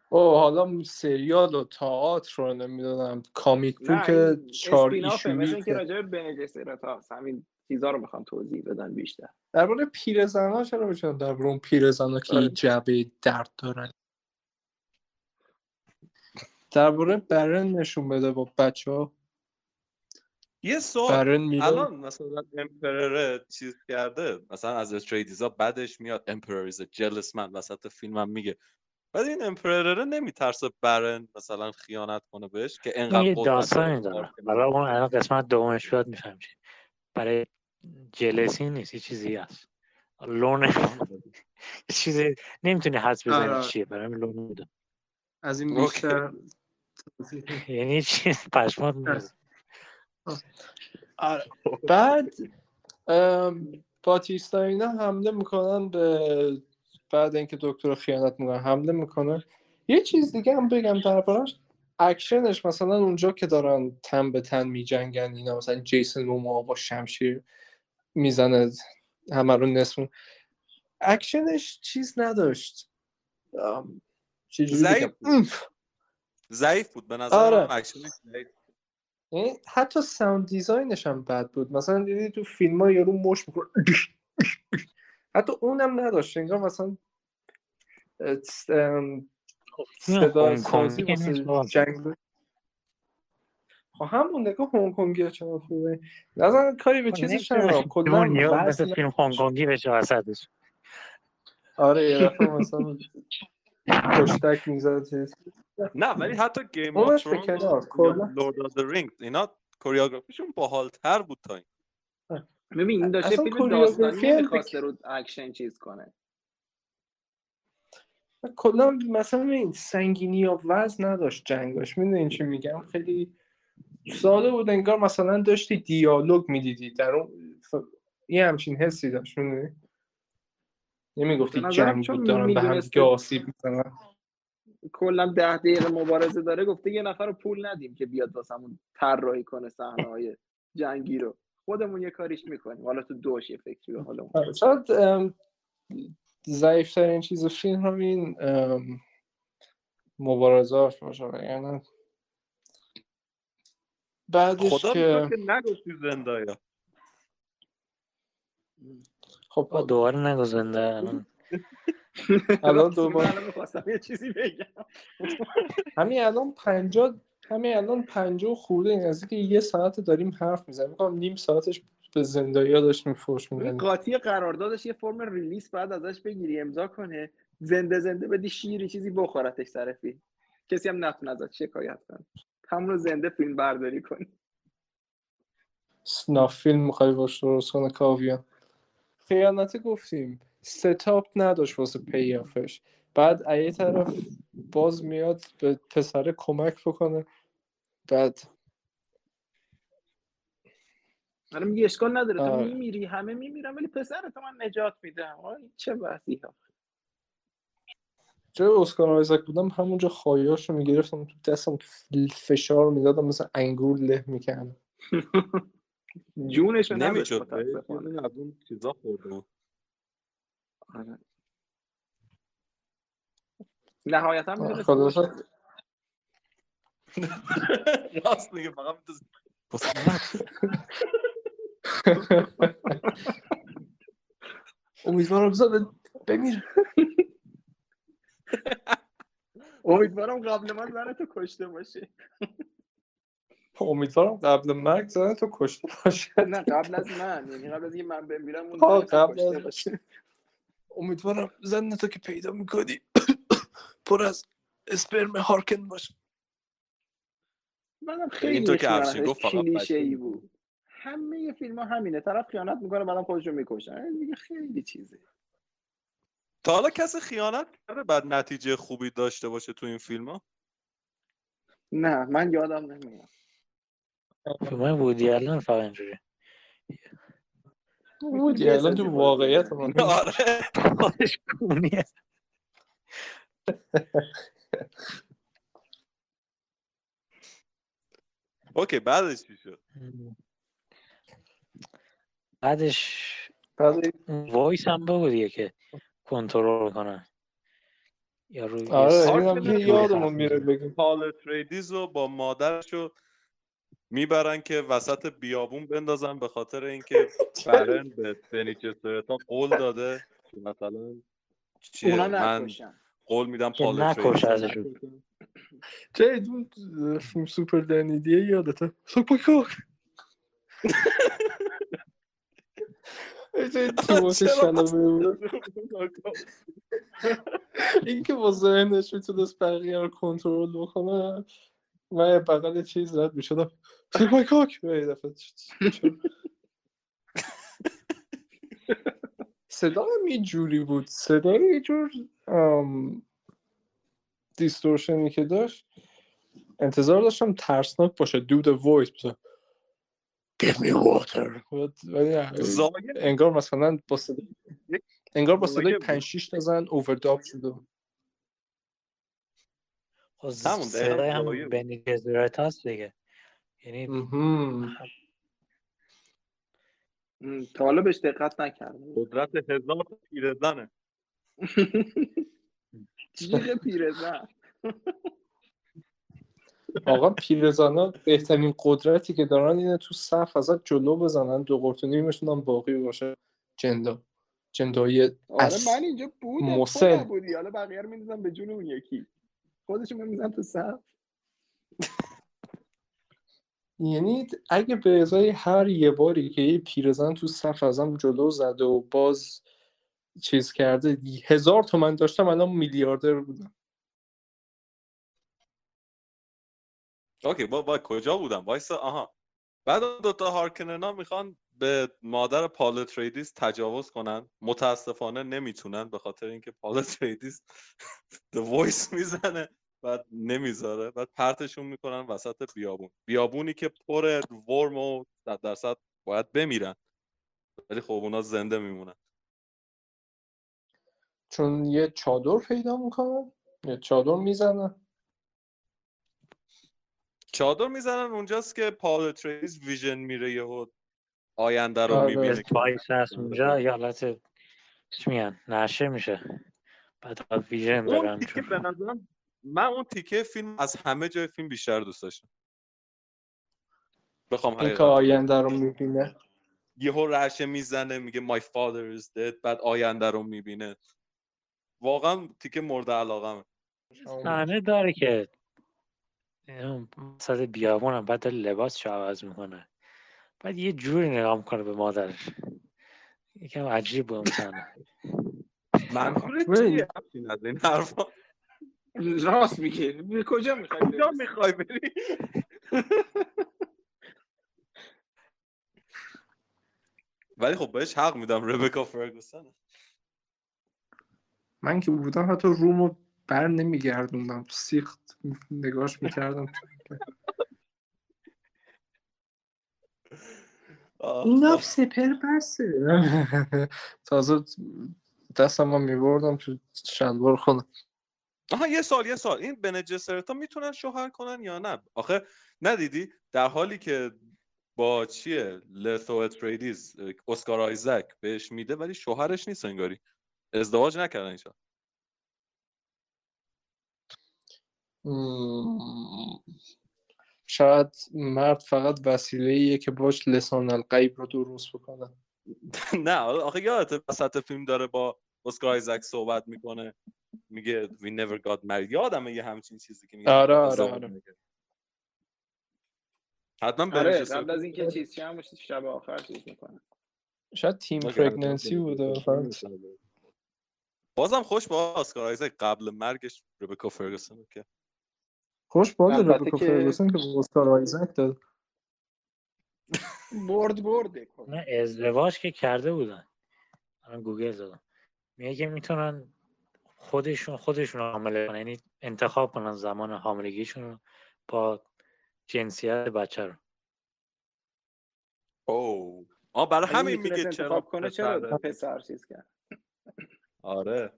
حالا سریال و تئاتر رو نمیدونم، کامیک بوک که 4 ایشویی مثل این که راجع به بنه جسیرت هاست. همین چیزا رو میخوام توضیح بدن بیشتر درباره پیرزنا. چرا میشن درباره اون پیرزنا که جبه درد دارن درباره برن نشون بده با بچه‌ها. یه سوال الان مثلا امپرر چیز کرده، مثلا از اتریدیزا بعدش میاد امپرر ایز جلس من وسط فیلمم میگه، بعد این امپرر نمیترسه برن مثلا خیانت کنه بهش که اینقدر قدرت داستانی داره. حالا اون الان قسمت دومش شد میفهمی برای جلسی نیست، یه چیزی هست لونه چیزی نمیتونی حدس بزنی چیه. برام لونه بوده از این بیشتر یعنی چی پشمات میاد. آره. بعد باتیستا اینا حمله میکنن به، بعد اینکه دکتر رو خیانت میکنن حمله میکنن. یه چیز دیگه هم بگم دربارش، اکشنش مثلا اونجا که دارن تن به تن میجنگن اینا، مثلا جیسون موموا با شمشیر میزنه همه رو نصف، اکشنش چیز نداشت، ضعیف بود به نظر. آره. اکشنش ضعیف، حتی ساوند دیزاینش هم بد بود. مثلا دیدی تو فیلم‌ها یارو مش می‌کنه، حتی اونم نداشت، انگار مثلا صدای سازی واسه جنگ. خب همون نگاه هنگ کنگی چقدر خوبه. نظر کاری به چیزش ندارم، کلا مثلا فیلم هنگ کنگی بشه وسطش. آره یه دفعه مثلا پشتک می‌زد چیز. نه ولی حتی گیم آف ترونز، لورد آف دی رینگز اینا کوریوگرافیشون باحال‌تر بود تا این. ببین این داشته فیلم داستانی می‌خواسته رو اکشن چیز کنه. کلا مثلا این سنگینی و وزن نداشت جنگاش، میدونین چی میگم؟ خیلی ساده بود، انگار مثلا داشتی دیالوگ میدیدی در اون، یه همچین حسی داشت، میدونی؟ نمیگفتی جنگ بود دارن به هم آسیب می‌زنن. کلا 10 دقیقه مبارزه داره، گفته یه نفر رو پول ندیم که بیاد واسمون طراحی کنه صحنه‌های جنگی رو، خودمون یه کاریش میکنیم. حالا تو دوش یه فکری به حالمون. شاید ضعیف‌ترین چیز فیلم همین مبارزه‌اش باشه، یعنی بعدش که نگفتی زندایا. خب دوباره نگو زندایا. الان دوباره می‌خواستم یه چیزی بگم. همین الان 50 خورده نزدیک یه ساعت داریم حرف می‌زنیم. می‌گم نیم ساعتش به زندایا داشتیم فوش می‌دادیم. قاطی قراردادش یه فرم ریلیس بعد ازش بگیری امضا کنه، زنده زنده بدی شیری چیزی بخورتش طرفی. کسی هم نتونه ازش شکایت کنه. همون زنده فیلم برداری کنی. اسناف فیلم می‌خوای باشه درستون کاویان. خیانت گفتیم. ستاپ نداشت واسه پیافش. بعد از یه طرف باز میاد به پسر کمک بکنه، بعد آره میگه اشکال نداره تو میمیری، همه میمیرن ولی پسرت من نجات میدم. چه بحثی ها. چه اسکار آیزاک بودم همونجا خایاشو میگرفتم تو دستم، فشار میدادم مثلا انگور له میکنم. جونش نمیشد این اون چیزا خورد. آره. نهایتا میدونست خدا راست میگه، فقط میتونست امیدوارم زاده بمیر، امیدوارم قبل من زنتو کشته باشه، امیدوارم قبل مرگ زنتو کشته باشه. نه قبل از من، یعنی قبل از اینکه من بمیرم اون زنتو کشته باشه. امیدوارم زن تو که پیدا میکنی پر از اسپرم هارکن باشه. منم خیلی تو که افشین گفت فقط کلیشه‌ای بود، همه فیلم‌ها همینه، طرف خیانت میکنه بعدم خودشو میکشن دیگه. خیلی چیزه. تا حالا کسی خیانت کرده بعد نتیجه خوبی داشته باشه تو این فیلم‌ها؟ نه من یادم نمیاد. من بودی الان فقط اینجوری بود الان تو واقعیت من. آره خودش کونیه. اوکی بعدش چی شد؟ بعدش وایس هم بگو که کنترل کنه یا روی. آره یادمون میره بگم پال اتریدز رو با مادرشو میبرن که وسط بیابون بندازن به خاطر اینکه برن به بنی جسریت قول داده که مثلا چیه من قول میدم پال اتریدز چه دون فیلم سوپر دنیدیه یادته سوپر کار چه تیموته شلامه بود این که با ذهنش میتونست بقیه رو کنترل بکنه. من بقیل چیز رد میشدم سوپر کاک صدا هم یه جوری بود، صدا یه جور دیستورشنی که داشت انتظار داشتم ترسناک باشه، دود وایس بسه give me water. انگار مثلا با صدای پنج شیش تا زن اوورداب شده. صدای هم بنی گزرایت هست دیگه، یعنی تا حالا بهش دقت نکردم. قدرت هزار پیرزنه. چیه پیرزن؟ آقا پیرزن‌ها بهترین قدرتی که دارن اینه تو صف ازت جلو بزنن، دو قرتونی میشونن باقی باشه. جندایی از من اینجا بود موسن بودی، حالا بقیه رو می‌ندازم به جون اون یکی، خودشو می‌ندازم تو صف. یعنی اگه به ازای هر یه باری که یه پیرزن تو صف ازم جلو زده و باز چیز کرده، 1000 تومان داشتم الان میلیاردر بودم. اوکی بابا کجا بودم؟ وایسا. آها، بعد اون دوتا هارکننا میخوان به مادر پال اتریدیس تجاوز کنن، متاسفانه نمیتونن به خاطر اینکه پال اتریدیس The Voice میزنه و نمیذاره، بعد پرتشون میکنن وسط بیابون، بیابونی که پر ورم و 100% باید بمیرن، ولی خب اونا زنده میمونن چون یه چادر پیدا میکنن، یه چادر میزنن. چادر میزنن اونجاست که پال اتریدیس ویژن میره، یهو آینده رو میبینه. اسپایس هست اونجا، یه حالت میان نشه میشه، بعد ویژن دارن. من اون تیکه فیلم از همه جای فیلم بیشتر دوست داشتم. بخوام اینکه آینده رو میبینه، یهو رعشه میزنه میگه my father is dead، بعد آینده رو میبینه. واقعا تیکه مورد علاقمه. صحنه داره که ساده بیابونم، بعد لباسش عوض میکنه، بعد یه جوری نگاه میکنه به مادرش، یکم عجیب بود صحنه. منظورت چیه از این حرفا؟ راست میگه. کجا میخوای بری؟ ولی خب بهش حق میدم، ربکا فرگوسن. من که بودم حتی رومو بر نمیگردوندم، سیخت نگاش میکردم. این سپر بسه. تازه دستم هم میبردم تو شلوار خودم. آها، یه سال این بنه جسرت ها میتونن شوهر کنن یا نه؟ آخه ندیدی در حالی که با چیه لثو اتریدیس اسکار آیزک بهش میده، ولی شوهرش نیست، انگاری ازدواج نکردن ایشون. شاید مرد فقط وسیله‌ایه که باش لسان الغیب رو درست بکنه. نه آخه یادت وسط فیلم داره با اسکار آیزک صحبت میکنه، میگه we never got married. یادمه یه همچین چیزی که میگه. آره حتما برش قبل از اینکه چیز چی هم شب آخر چیز میکنه. شاید تیم پرگننسی بوده. بازم خوش با اسکار آیزک قبل مرگش ربکا فرگوسن که خوش با ربکا فرگوسن که اسکار آیزک داد برده کنه. نه ازدواج که کرده بودن. من گوگل زدم میگه میتونن خودشون حامله کنن، یعنی انتخاب کنن زمان حاملگیشون رو با جنسیت بچه رو. اوه برای همین میگه چرا کنه، چرا پسر چیز کرد. آره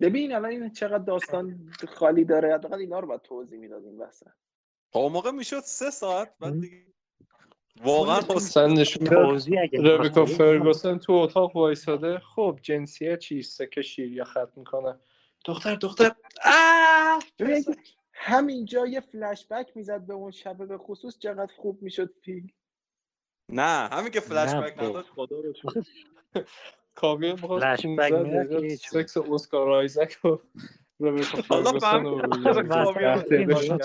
ببین الان این چقدر داستان خالی داره، حداقل اینا رو باید توضیح میدادیم واسه. اون موقع میشد 3 ساعت بعد دیگه واقعا حسنش توضیح. اگه ربکا فرگوسن تو اتاق وایساده، خب جنسیت چی؟ سکه شیر یا خط میکنه دختر همینجا یه فلش بک میزد به اون شب، به خصوص چقدر خوب میشد فیلم. نه همین که فلش بک نداشت خدا رو شکر. کاویان میخواست سکس اسکار آیزک و ربکا فرگوسن رو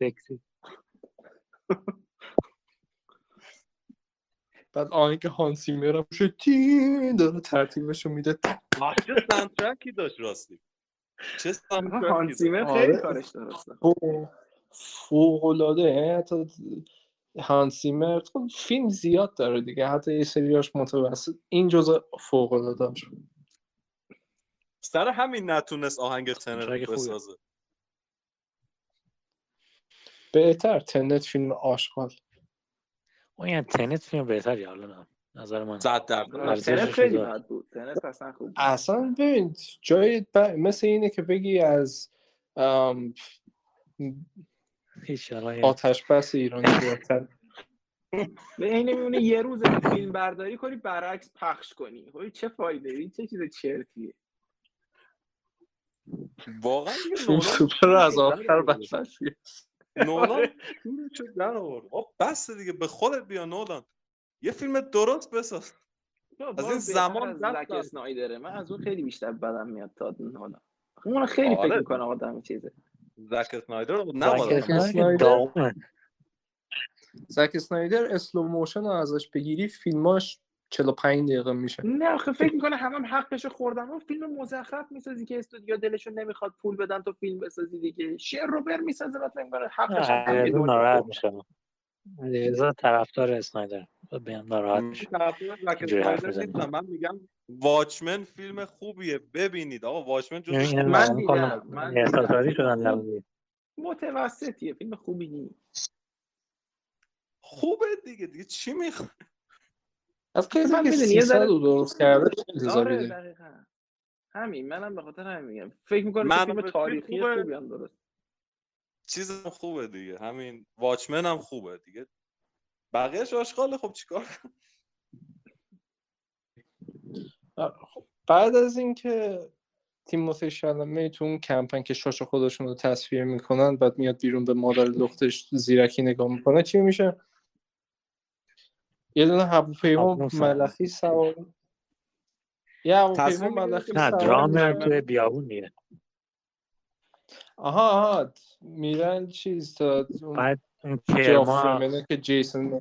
سکسی، بعد آنی که هانس زیمر هم شد تیم داره ترتیبش رو میده. چه سانترکی داشت راستی، چه سانترکی. هانس زیمر خیلی کارش درسته، فوق‌العاده. حتی هانس زیمر فیلم زیاد داره دیگه، حتی یه سریاش متوسط، این جزء فوق‌العاده شد. سر همین نتونست آهنگ تنر بسازه. بهتر. تنت فیلم آشغال. اون یعنی تنت فیلم بهتر یا الان نظر من 100%. تنت خیلی بد بود. تنت اصلا خوب. اصلا ببین جای مثل اینه که بگی از آتش بس ایرانی بهتر. به این میمونه یه روز فیلم برداری کنی برعکس پخش کنی. خب چه فایده ای؟ چه چیز چرتیه. واقعا یه سوپر از آخر بحثش نولان چون چه در آورد. خب بس دیگه به خودت بیا نولان. یه فیلم درست بساز. از این زمان زک اسنایدر من از اون خیلی بیشتر بدم میاد تا نولان. اون خیلی فکر می‌کنه آدم چیزه. زک اسنایدر بود نه زک اسنایدر اسلو موشن ازش بگیری فیلماش 45 دقیقه میشه. نه آخه فکر میکنه همم حقش خوردن. اون فیلم مزخرف میسازی که استودیو دلشون نمیخواد پول بدن تو فیلم بسازی دیگه. شعر رو بر میسازه بعد میگه حقش همین ناراحت میشه. رضا طرفدار اسنایدر بهم ناراحت میشه. زک اسنایدر من میگم واچمن فیلم خوبیه ببینید. آقا واچمن جز من دیدم. من احساساتی شدن نبود. متوسطیه فیلم خوبی نیست. خوبه دیگه چی میخواد از قضیه که 300 درست کرده آره دقیقاً همین منم به خاطر همین میگم فکر می‌کنم فیلم تاریخی خوبی هم درست چیزم خوبه دیگه همین واچمن هم خوبه دیگه بقیه‌اش آشغاله. خب چیکار خب بعد از اینکه تیموتی شالمه تون کمپین که شاش خودشون رو تصویر میکنن بعد میاد بیرون به مادر لختش زیرکی نگاه میکنه چی میشه یه دونه هواپیما ملخی سوار یه هواپیما ملخی سوار درام توی بیابون میره آها آها میرن چیز تا بعد اون کرما که جیسون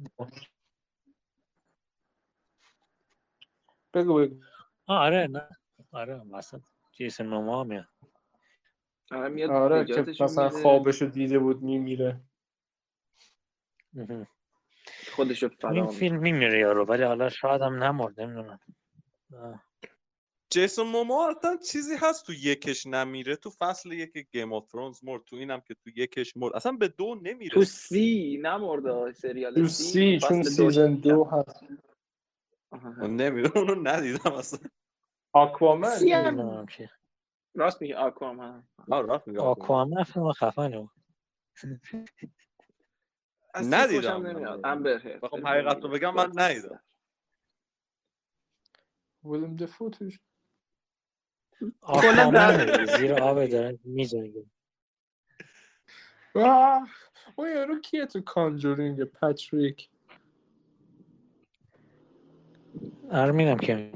بگو آره نه آره مثلا جیسون ماما میاد آره میاد آره که مثلا خوابشو دیده بود میمیره خودشو فلان این فیلم میمیره یارو ولی حالا شاید هم نمرده نمیدونم جیسون ماما اصلا چیزی هست تو یکش نمیره تو فصل یک گیم آف ترونز مرد تو اینم که تو یکش مرد اصلا به دو نمیره تو سی نمرده سریال تو سی چون سیزن دو هست نمیره اونو ندیدم اصلا آکوامان نمیدونم چیه راست میگه آکوامان آره راست میگه آکوامان فیلم خفنه ندیدم امبر بخوام حقیقت رو بگم من ندیدم ولیم دفو توش آکوامان زیر آب دارن میجنگه اون یارو کیه تو کانجورینگ پاتریک آرمینم که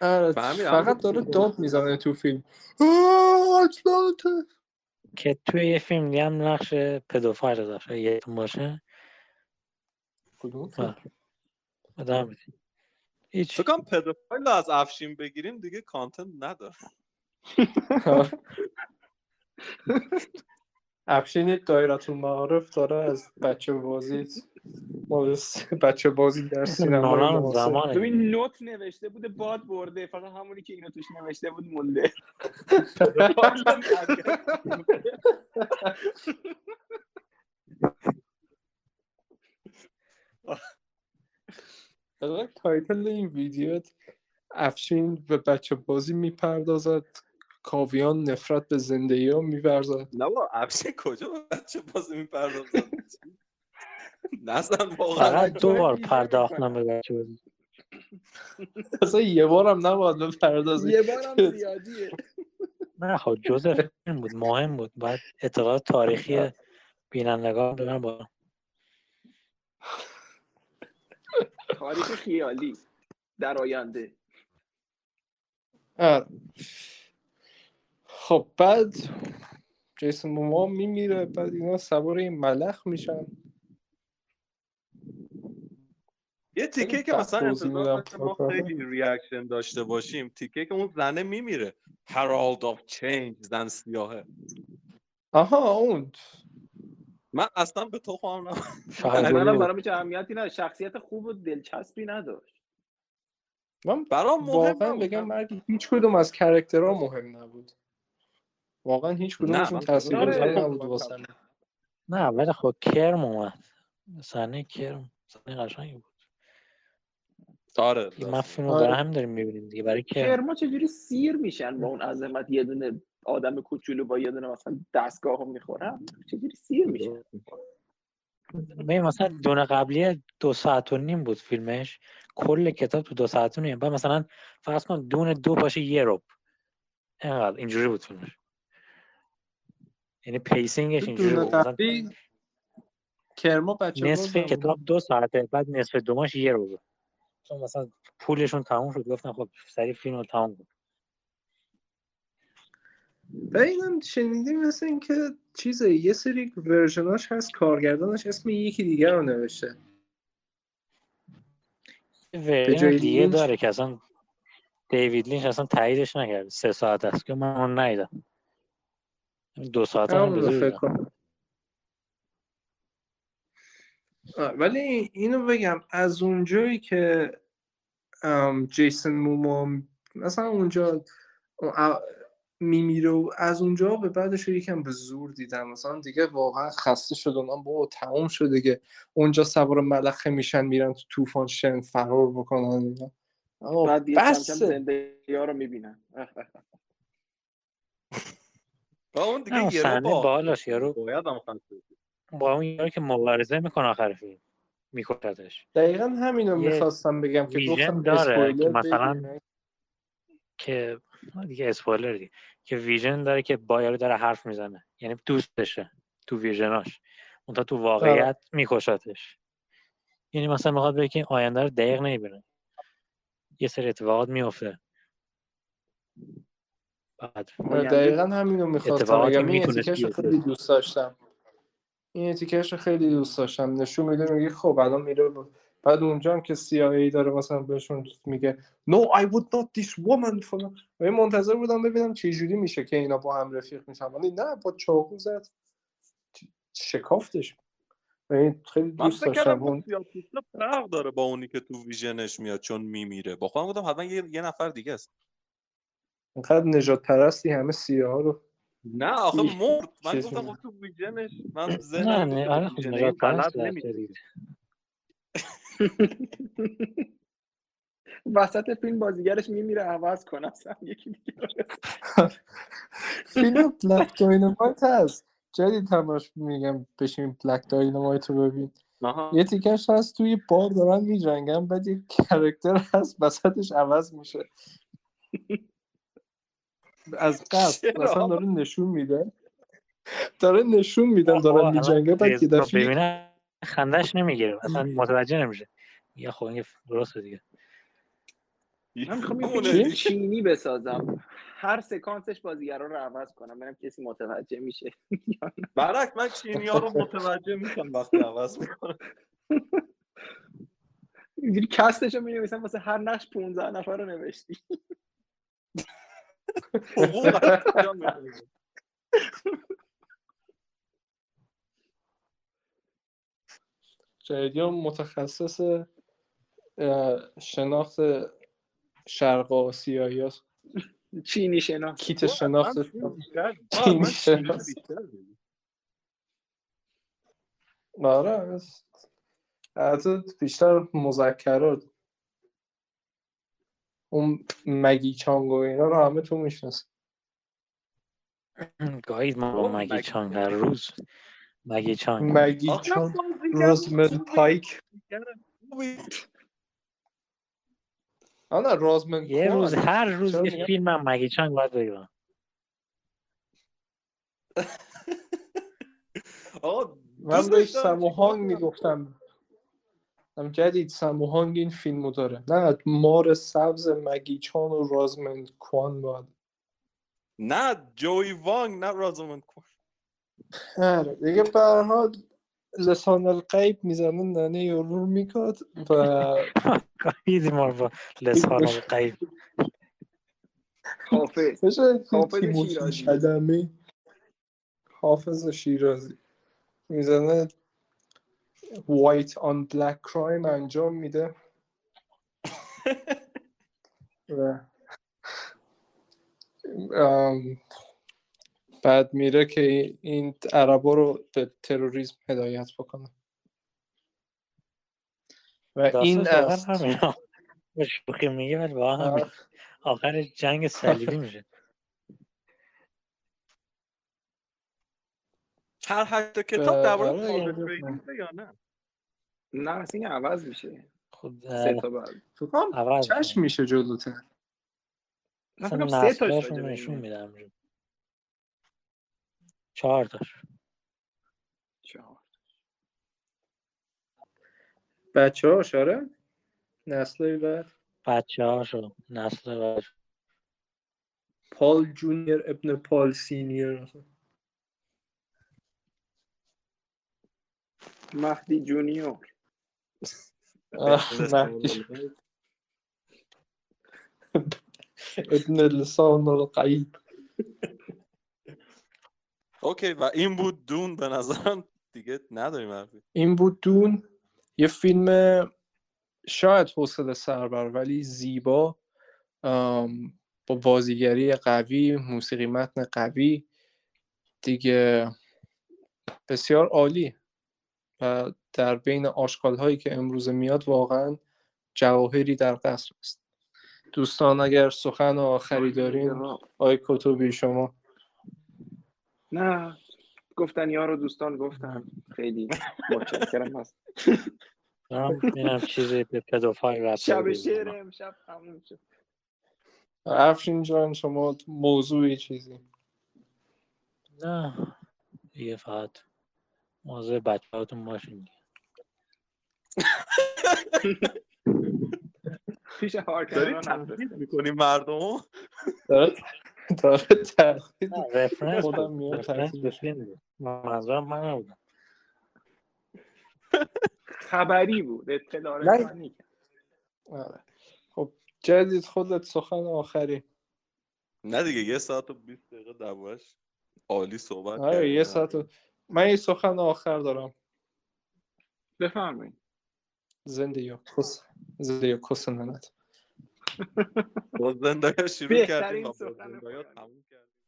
آره فقط داره داد میزنه تو فیلم که توی یه فیلم دیگه هم نقش پدوفایل رو داشته یه تون باشه پدوفایل مدام بدیم هیچ تو کام پدوفایل رو از افشین بگیریم دیگه کانتنت نداره افشین دایرت المعارف داره از بچه بازی بچه بازی در سینما زمانه ببین نوت نوشته بوده باد برده فقط همونی که اینو توش نوشته بود مونده الان تایتل این ویدیوت افشین به بچه بازی میپردازد کاویان نفرت به زندگی ها می‌ورزد نه با افشه کجا بچه بازی می‌پردازد نصلا واقعا فقط دو بار پرداختم به بچه بازی اصلا یه بارم نباید بپردازی یه بارم زیادیه نه خب جزء فیلم بود مهم بود باید اطلاعات تاریخی بینندگان بدن با تاریخ خیالی در آینده آره خب بعد جیسون موما میمیره بعد اینا سوار این ملخ میشن یه تیکه که مثلا انتظار ما خیلی ریاکشن داشته باشیم تیکه که اون زنه میمیره هرالد آف چینج زن سیاهه آها اون من اصلا به تو خواهم نمید منم برام هیچ اهمیتی نداره شخصیت خوب و دلچسبی نداشت من برام واقعا بگم مرگ هیچ کدوم از کرکترها مهم نبود واقعا هیچ کدومشون تاثیر گذار نبود واسه من نه اول خب کرم اومد، صحنه کرم صحنه قشنگی بود. آره ما فیلم رو داریم همین داریم میبینیم دیگه. برای کرما چجوری سیر میشن با اون عظمت، یه دونه آدم کوچولو با یه دونه مثلا دستگاهو میخورن چجوری سیر میشن. ببین مثلا دونه قبلی 2.5 ساعت بود فیلمش، کل کتاب تو 2 ساعت و نیم. بعد مثلا فرض کن دونه 2 باشه یه ربع، اینقدر اینجوری بود فیلمش. یعنی پیسینگش اینجوری بود مثلا کرما بچه‌ها نصف کتاب 2 ساعته، بعد نصف دوماش یه ربع. چون مثلا پولشون تموم شد گفتن خب سریع فیلم رو تموم کن. ببینم شنیدیم مثلا این که چیزه یه سری ورژناش هست کارگردانش اسم یکی دیگر رو نوشته، ورژن دیگه داره که اصلا دیوید لینچ اصلا تاییدش نکرد. 3 ساعت است که من اون ندیدم، 2 ساعت هم بزرگیدم. ولی اینو بگم از اونجایی که جیسون مومو مثلا اونجا میمیره و از اونجا به بعدش یکم به زور دیدم، مثلا دیگه واقعا خسته شدم با تمام شده دیگه. اونجا سوار ملخه میشن میرن تو طوفان شن فرار بکنن، بعد دیگه زندگی‌ها رو میبینن. با اون دیگه یارو بالاش یارو باید خسته با اون یارو که مبارزه میکنه آخر فیلم میکردش. دقیقاً همینو میخواستم بگم که گفتم اسپویلر مثلا که دیگه اسپویلر دیگه که ویژن داره که با یارو داره حرف میزنه، یعنی دوستشه تو ویژناش، اون تا تو واقعیت میکشتش. یعنی مثلا میخواد بگه که آینده رو دقیق نمیبینه، یه سری اتفاقات میفته. بعد دقیقاً همینو میخواستم بگم، این تیکش خیلی دوست داشتم. نشون میده میگه خب الان میره بعد اونجا هم که CIA داره مثلا بهشون میگه No I would not this woman فلان. من منتظر بودم ببینم چه جوری میشه که اینا با هم رفیق میشن، ولی نه با چاقو زد شکافتش. من خیلی دوست داشتم اون فرق داره با اونی که تو ویژنش میاد چون میمیره. با خودم گفتم حتما یه نفر دیگه است. انقدر نجات پرستی همه CIA ها رو. نه آخه مرد. من گفتم تو ویژنش من زنم. نه آره خب نجات پرست نمیدید. وسط فیلم بازیگرش میمیره عوض کنه اصلا یکی دیگه فیلم بلک داینامایت هست جدید تماش میگم بشیم بلک داینامایت رو ببین. یه تیکش هست توی بار دارن میجنگن، بعد یه کاراکتر هست وسطش عوض میشه از قصد مثلا داره نشون میده دارن میجنگن، بعد که دفعه خندش نمیگیره اصلا متوجه نمیشه یا خب این درسته دیگه. من میخوام یه چینی بسازم هر سکانسش بازیگرا رو عوض کنم ببینم کسی متوجه میشه. برعکس من چینی‌ها رو متوجه میشم وقتی عوض میکنم. اینجوری کاستش رو می‌نویسم واسه هر نقش 15 نفر رو نوشتی. شایدیان متخصص شناخت شرق آسیایی هست، چینی شناخت کیت شناخت چینی شناخت. آره حتی بیشتر مذکرات اون مگی چانگ و اینا رو همه تو میشنست. گاهید ما مگی چانگ هر روز مگی چانگ رازمن پایک. آره رازمن یه روز هر روز یه فیلم هم مگی چانگ باید بگیرم. من بهش سموهانگ میگفتم، هم جدید سموهانگ این فیلمو داره. نه مار سبز مگی چانگ و رازمن کوان باید، نه جوی وانگ نه رازمن کوان. آره دیگه برها لسان الغیب میزنن ننه یورور میکاد و قایدی مارو لسان الغیب حافظ شیرازی میزنه white on black crime انجام میده و بعد میره که این عربا رو به تروریسم هدایت بکنه و این است. شوخی میگه ولی واقعا همین آخر جنگ صلیبی میشه. هر حتی کتاب درباره پولفیگه یا نه؟ نه اصلا این عوض میشه. خود سه تا بعد. تو هم چش میشه جلوتر. مثلا سه تاش رو نشون میدم. 4 تاش. 4. بچه‌ها اشاره نسل بعد بچه‌ها شد. نسل بعد پال جونیور ابن پال سینیور مهدی جونیور ابن لسان الغیب. اوکی و این بود دون. به نظرم دیگه نداریم حرفی. این بود دون، یه فیلم شاید حوصله سربر ولی زیبا، با بازیگری قوی، موسیقی متن قوی دیگه، بسیار عالی و در بین آشغال‌هایی که امروز میاد واقعا جواهری در قصر است. دوستان اگر سخن آخری دارین آی کتبی شما. نه گفتن یارو دوستان گفتن خیلی متشکرم هست. منم چیزی به پدوفایل رسید. شب شیرم شب تموم شد. افشین جان شما موضوعی چیزی؟ نه دیگه فقط موضوع بچه‌هاتون باشین. پیش هارکران تنقید می‌کنی مردمو؟ داره تنقید رفرنس خودم میاد تنقید بفیلم. منظورم من نبودم. خبری بود، اطلاع رسانی. خب جدید خودت سخن آخری. نه دیگه 1 ساعت و 20 دقیقه دربارش عالی صحبت کردیم. آره 1 ساعت. من یه سخن آخر دارم. بفرمایید. زنده یا کس ننت. با زنده شروع کردیم. بهترین سخن رو تموم کردیم.